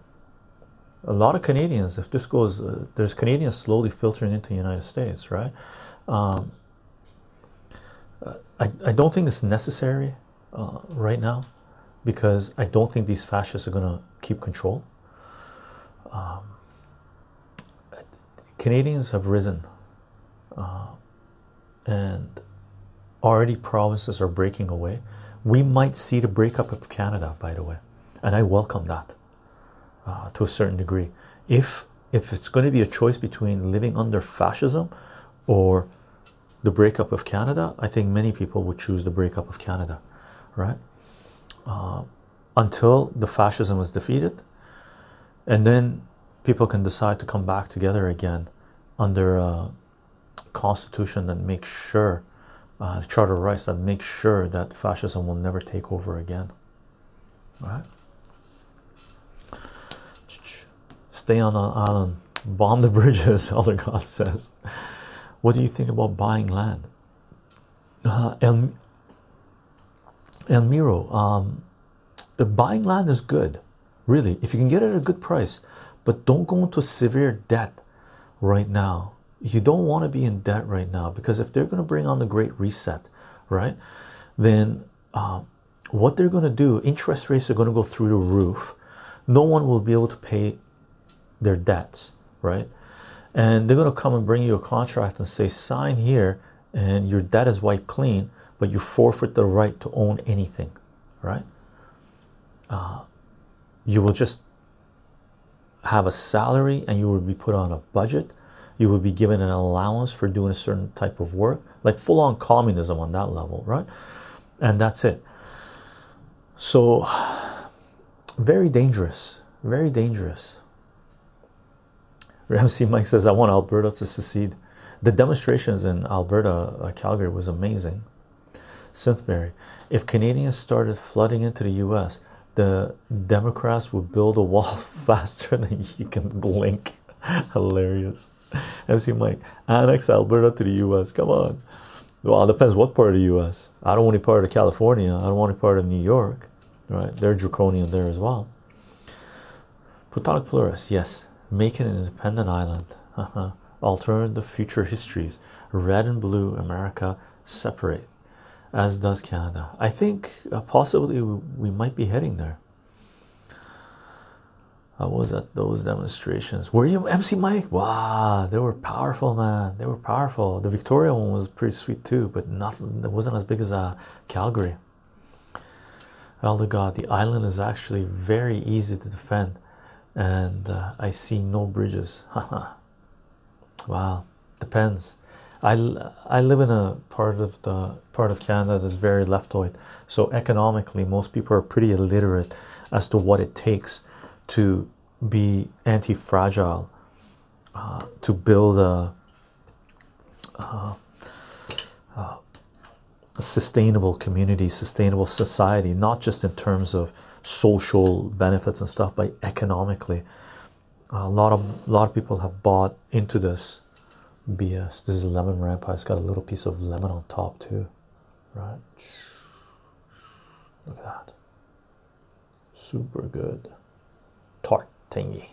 A lot of Canadians, if this goes, uh, there's Canadians slowly filtering into the United States, right? Um, I, I don't think it's necessary uh, right now because I don't think these fascists are going to keep control. Um, Canadians have risen uh, and already provinces are breaking away. We might see the breakup of Canada, by the way, and I welcome that uh, to a certain degree. If if it's going to be a choice between living under fascism or the breakup of Canada, I think many people would choose the breakup of Canada, right? Uh, until the fascism is defeated. And then people can decide to come back together again under a constitution that makes sure, uh, Charter of Rights that makes sure that fascism will never take over again. All right? Stay on an island, bomb the bridges, Elder God says. What do you think about buying land? Uh, El, El Miro, um, buying land is good. Really, if you can get it at a good price, but don't go into severe debt right now. You don't want to be in debt right now because if they're going to bring on the Great Reset, right, then um, what they're going to do, interest rates are going to go through the roof. No one will be able to pay their debts, right? And they're going to come and bring you a contract and say, sign here and your debt is wiped clean, but you forfeit the right to own anything, right? Uh, You will just have a salary and you will be put on a budget you would be given an allowance for doing a certain type of work, like full-on communism on that level, right? And that's it. So very dangerous, very dangerous. Ramsey Mike says, I want Alberta to secede. The demonstrations in Alberta, uh, Calgary, was amazing. Synthberry, if Canadians started flooding into the U S, the Democrats would build a wall faster than you can blink. Hilarious. M C Mike, annex Alberta to the U S. Come on. Well, it depends what part of the U S. I don't want any part of California. I don't want any part of New York. Right? They're draconian there as well. Platonic Plurus, yes. Make it an independent island. Uh-huh. Alternative future histories. Red and blue America separate. As does Canada. I think uh, possibly we, we might be heading there. I was at those demonstrations. Were you, M C Mike? Wow, they were powerful, man. They were powerful. The Victoria one was pretty sweet too, but nothing. It wasn't as big as uh, Calgary. Elder God, the island is actually very easy to defend, and uh, I see no bridges. Wow, depends. I, I live in a part of the part of Canada that's very leftoid, so economically most people are pretty illiterate as to what it takes to be anti-fragile, uh, to build a, uh, uh, a sustainable community, sustainable society, not just in terms of social benefits and stuff, but economically. A lot of a lot of people have bought into this B S. This is lemon rampire. It's got a little piece of lemon on top too, right? Look at that, super good, tart, tangy.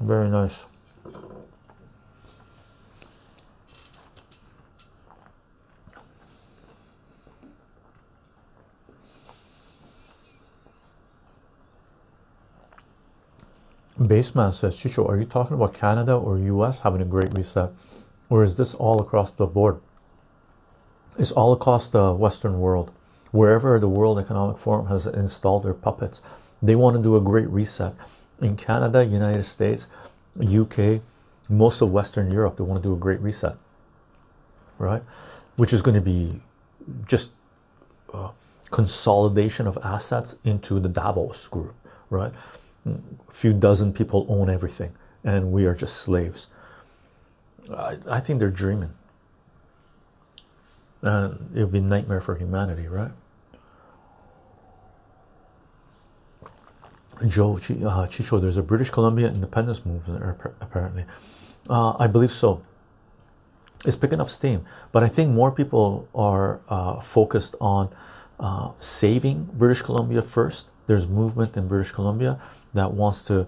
Very nice. Baseman says, Chycho, are you talking about Canada or U S having a great reset, or is this all across the board? It's all across the Western world. Wherever the World Economic Forum has installed their puppets, they want to do a great reset. In Canada, United States, U K, most of Western Europe, they want to do a great reset, right? Which is going to be just uh, consolidation of assets into the Davos group, right? A few dozen people own everything and we are just slaves. I, I think they're dreaming. And it would be a nightmare for humanity, right? Joe, uh, Chycho, there's a British Columbia independence movement apparently. Uh, I believe so. It's picking up steam. But I think more people are uh, focused on uh, saving British Columbia first. There's movement in British Columbia that wants to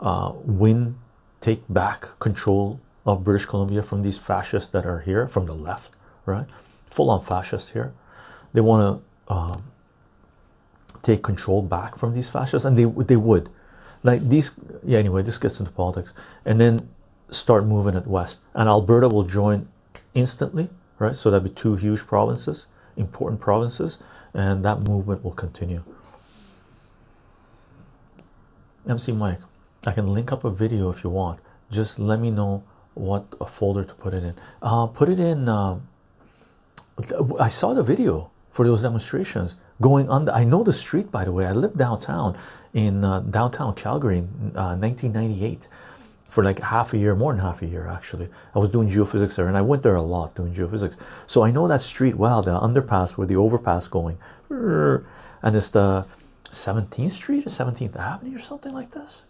uh, win, take back control of British Columbia from these fascists that are here, from the left, right? Full-on fascists here. They want to um, take control back from these fascists, and they they would. Like these, yeah, anyway, this gets into politics. And then start moving it west. And Alberta will join instantly, right? So that'd be two huge provinces, important provinces, and that movement will continue. M C Mike, I can link up a video if you want. Just let me know what a folder to put it in. Uh, put it in. Uh, I saw the video for those demonstrations going on. The, I know the street, by the way. I lived downtown in uh, downtown Calgary in uh, nineteen ninety-eight for like half a year, more than half a year actually. I was doing geophysics there, and I went there a lot doing geophysics. So I know that street well. The underpass where the overpass going, and it's the seventeenth Street or seventeenth Avenue or something like this.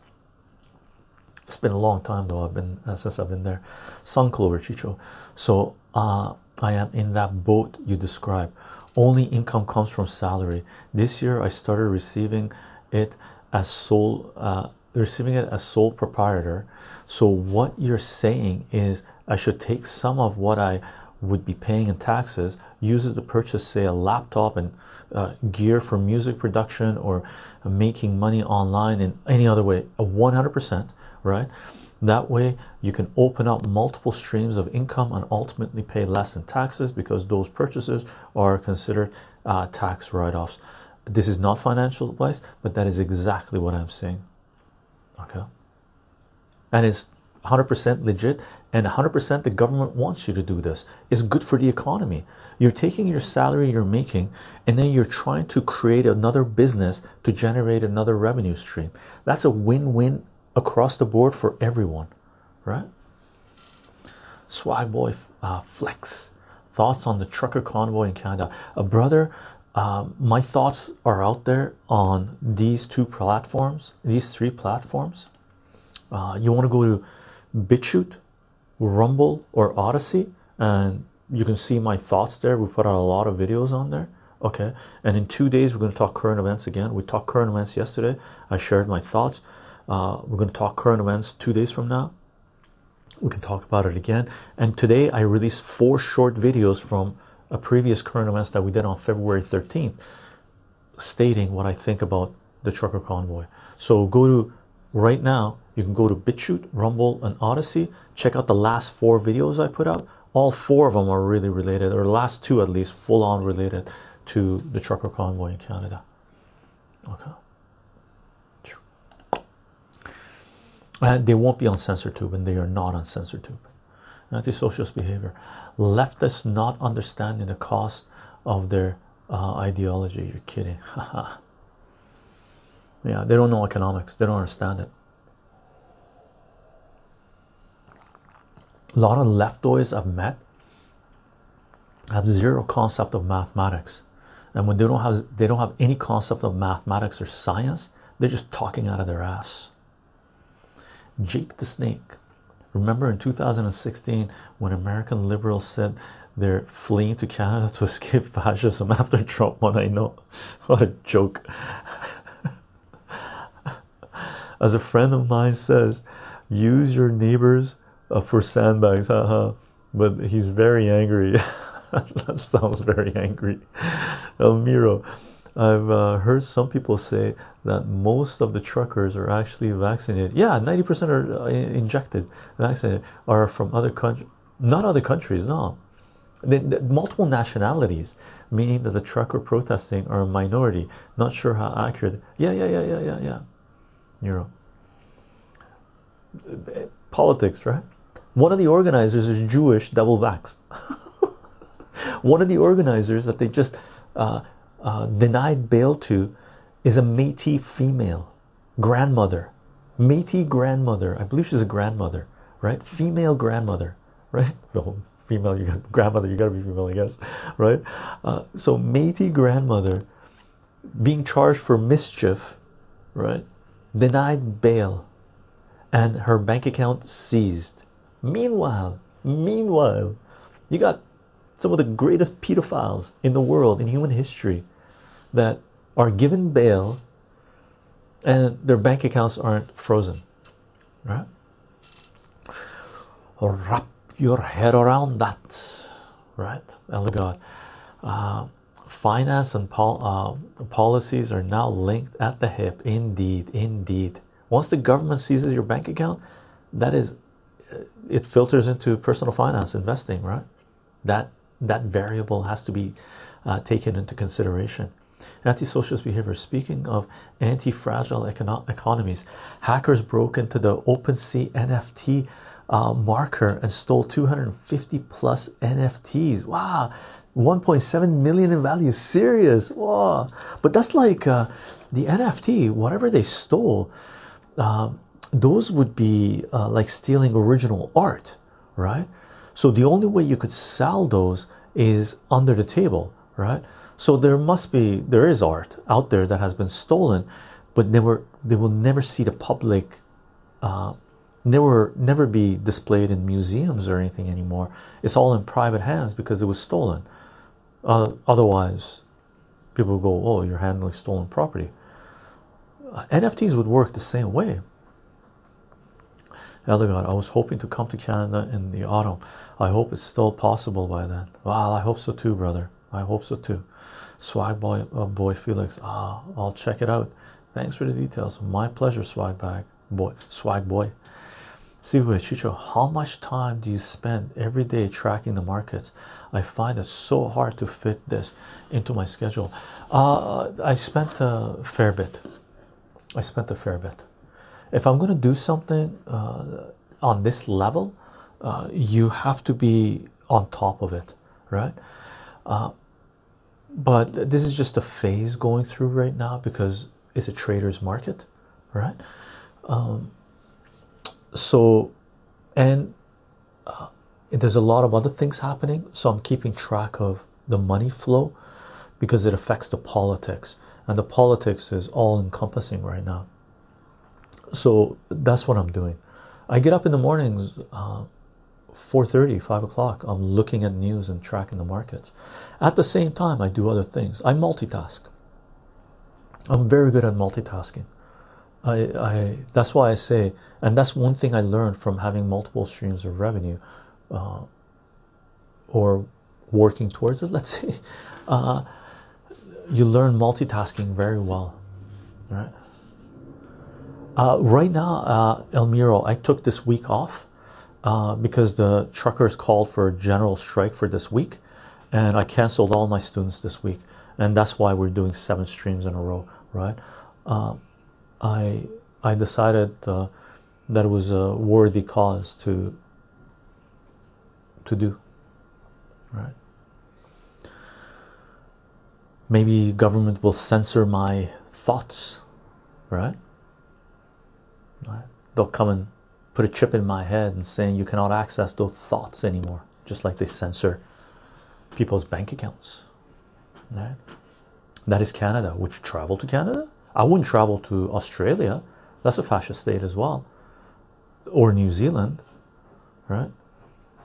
It's been a long time though. I've been uh, since I've been there. Sun Clover, Chycho. So uh, I am in that boat you describe. Only income comes from salary. This year I started receiving it as sole uh, receiving it as sole proprietor. So what you're saying is I should take some of what I would be paying in taxes, use it to purchase, say, a laptop and uh, gear for music production or making money online in any other way, one hundred percent, right? That way you can open up multiple streams of income and ultimately pay less in taxes because those purchases are considered uh, tax write-offs This is not financial advice, but that is exactly what I'm saying. Okay? And it's one hundred percent legit, and one hundred percent the government wants you to do this. It's good for the economy. You're taking your salary you're making, and then you're trying to create another business to generate another revenue stream. That's a win-win across the board for everyone, right? Swag boy uh, Flex. Thoughts on the trucker convoy in Canada. A brother, um, my thoughts are out there on these two platforms, these three platforms. Uh, you want to go to BitChute, Rumble, or Odysee, and you can see my thoughts there. We put out a lot of videos on there. Okay, and in two days we're going to talk current events again. We talked current events yesterday. I shared my thoughts. Uh, we're going to talk current events two days from now. We can talk about it again. And today I released four short videos from a previous current events that we did on February thirteenth, stating what I think about the trucker convoy. So go to right now. You can go to BitChute, Rumble, and Odysee. Check out the last four videos I put out. All four of them are really related, or last two at least, full-on related to the trucker convoy in Canada. Okay. And they won't be on CensorTube, and they are not on CensorTube. Antisocialist behavior. Leftists not understanding the cost of their uh, ideology. You're kidding. Yeah, they don't know economics. They don't understand it. A lot of leftoids I've met have zero concept of mathematics, and when they don't have they don't have any concept of mathematics or science, they're just talking out of their ass. Jake the Snake, remember in two thousand sixteen when American liberals said they're fleeing to Canada to escape fascism after Trump won? I know, what a joke. As a friend of mine says, use your neighbors Uh, for sandbags, haha, but he's very angry. That sounds very angry. Elmiro, I've uh, heard some people say that most of the truckers are actually vaccinated. Yeah, ninety percent are uh, injected, vaccinated, are from other countries, not other countries, no. They, they, multiple nationalities, meaning that the trucker protesting are a minority. Not sure how accurate. Yeah, yeah, yeah, yeah, yeah, yeah. Nero. Politics, right? One of the organizers is Jewish, double-vaxxed. One of the organizers that they just uh, uh, denied bail to is a Métis female, grandmother. Métis grandmother. I believe she's a grandmother, right? Female grandmother, right? Well, female, you got grandmother, you got to be female, I guess, right? Uh, so Métis grandmother being charged for mischief, right? Denied bail. And her bank account seized. Meanwhile, meanwhile, you got some of the greatest pedophiles in the world, in human history, that are given bail and their bank accounts aren't frozen, right? Wrap your head around that, right? Elder God. Uh, finance and pol- uh, policies are now linked at the hip. Indeed, indeed. Once the government seizes your bank account, that is, it filters into personal finance, investing, right? That that variable has to be uh, taken into consideration. Anti-socialist behavior. Speaking of anti-fragile econo- economies, hackers broke into the OpenSea N F T uh, marker and stole two hundred fifty plus N F Ts. Wow, one point seven million in value. Serious. Wow. But that's like uh, the N F T, whatever they stole. Um, those would be uh, like stealing original art, right? So the only way you could sell those is under the table, right? So there must be, there is art out there that has been stolen, but they were, they will never see the public, uh, never, never be displayed in museums or anything anymore. It's all in private hands because it was stolen. Uh, otherwise, people would go, oh, you're handling stolen property. Uh, N F Ts would work the same way. Elder God, I was hoping to come to Canada in the autumn. I hope it's still possible by then. Wow, I hope so too, brother. I hope so too. Swag boy, uh, boy Felix. Ah, I'll check it out. Thanks for the details. My pleasure, swag bag boy. Swag boy. See, Chycho, how much time do you spend every day tracking the markets? I find it so hard to fit this into my schedule. Uh, I spent a fair bit. I spent a fair bit. If I'm going to do something uh, on this level, uh, you have to be on top of it, right? Uh, but this is just a phase going through right now because it's a trader's market, right? Um, So, and uh, there's a lot of other things happening, so I'm keeping track of the money flow because it affects the politics, and the politics is all encompassing right now. So that's what I'm doing. I get up in the mornings, uh, four thirty, five o'clock, I'm looking at news and tracking the markets. At the same time, I do other things. I multitask. I'm very good at multitasking. I, I that's why I say, and that's one thing I learned from having multiple streams of revenue, uh, or working towards it, let's say. Uh, you learn multitasking very well, right? Uh, right now, uh, Elmiro, I took this week off uh, because the truckers called for a general strike for this week, and I canceled all my students this week, and that's why we're doing seven streams in a row, right? Uh, I I decided uh, that it was a worthy cause to to do, right? Maybe government will censor my thoughts, right? right? They'll come and put a chip in my head and saying you cannot access those thoughts anymore, just like they censor people's bank accounts, right? That is Canada. Would you travel to Canada? I wouldn't travel to Australia. That's a fascist state as well. Or New Zealand, right?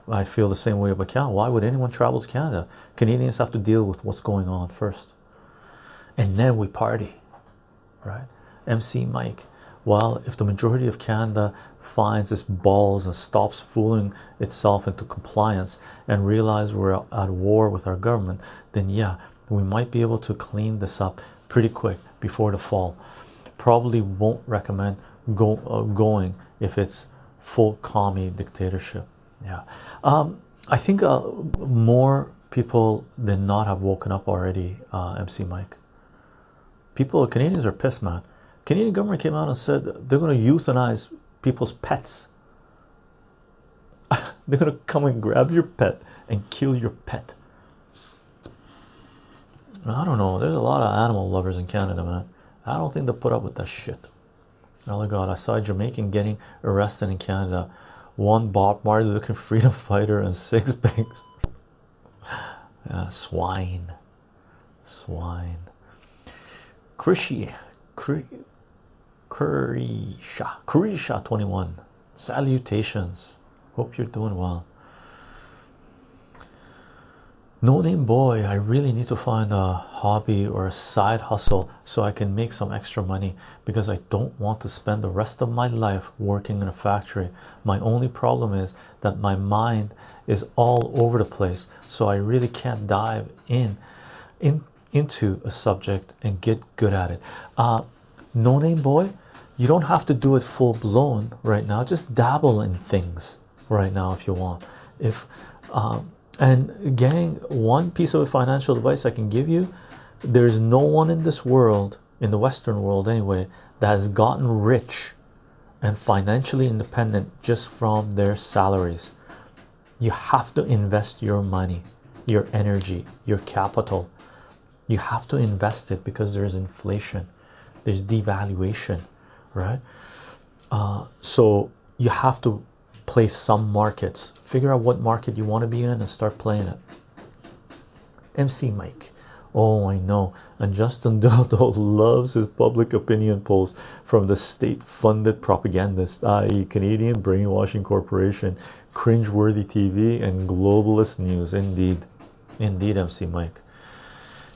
I feel the same way about Canada. Why would anyone travel to Canada? Canadians have to deal with what's going on first. And then we party, right? M C Mike. Well, if the majority of Canada finds its balls and stops fooling itself into compliance and realize we're at war with our government, then yeah, we might be able to clean this up pretty quick. Before the fall, probably won't recommend go, uh, going if it's full commie dictatorship. Yeah, um, I think uh, more people than not have woken up already. Uh, M C Mike, people, Canadians are pissed, man. Canadian government came out and said they're going to euthanize people's pets. They're going to come and grab your pet and kill your pet. I don't know. There's a lot of animal lovers in Canada, man. I don't think they put up with that shit. Oh my God! I saw a Jamaican getting arrested in Canada. One Bob Marley-looking freedom fighter and six pigs. Yeah, swine, swine. Krishy, Krisha, Krisha, twenty-one. Salutations. Hope you're doing well. No name boy, I really need to find a hobby or a side hustle so I can make some extra money because I don't want to spend the rest of my life working in a factory. My only problem is that my mind is all over the place, so I really can't dive in, in into a subject and get good at it. Uh, no name boy, you don't have to do it full blown right now. Just dabble in things right now if you want. If um, And gang, one piece of financial advice I can give you, there's no one in this world, in the Western world anyway, that has gotten rich and financially independent just from their salaries. You have to invest your money, your energy, your capital. You have to invest it because there's inflation, there's devaluation, right? Uh, so you have to play some markets. Figure out what market you want to be in and start playing it. M C Mike. Oh, I know. And Justin Dildo loves his public opinion polls from the state-funded propagandist, that is. Canadian Brainwashing Corporation, Cringeworthy T V, and Globalist News. Indeed. Indeed, M C Mike.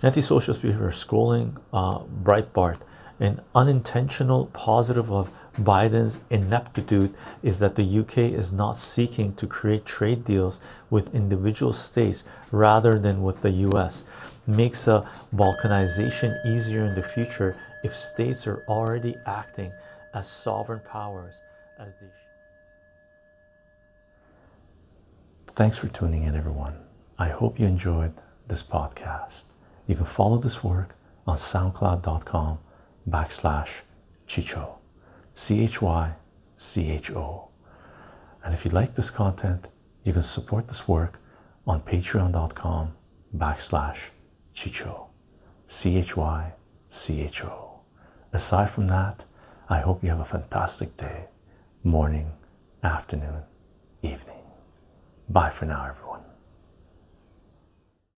Antisocial behavior, scrolling, uh, Breitbart. An unintentional positive of Biden's ineptitude is that the U K is not seeking to create trade deals with individual states rather than with the U S. Makes a balkanization easier in the future if states are already acting as sovereign powers as they should. Thanks for tuning in, everyone. I hope you enjoyed this podcast. You can follow this work on soundcloud.com backslash chycho, C H Y C H O. And if you like this content, you can support this work on patreon.com backslash chycho, C H Y C H O. Aside from that, I hope you have a fantastic day, morning, afternoon, evening. Bye for now, everyone.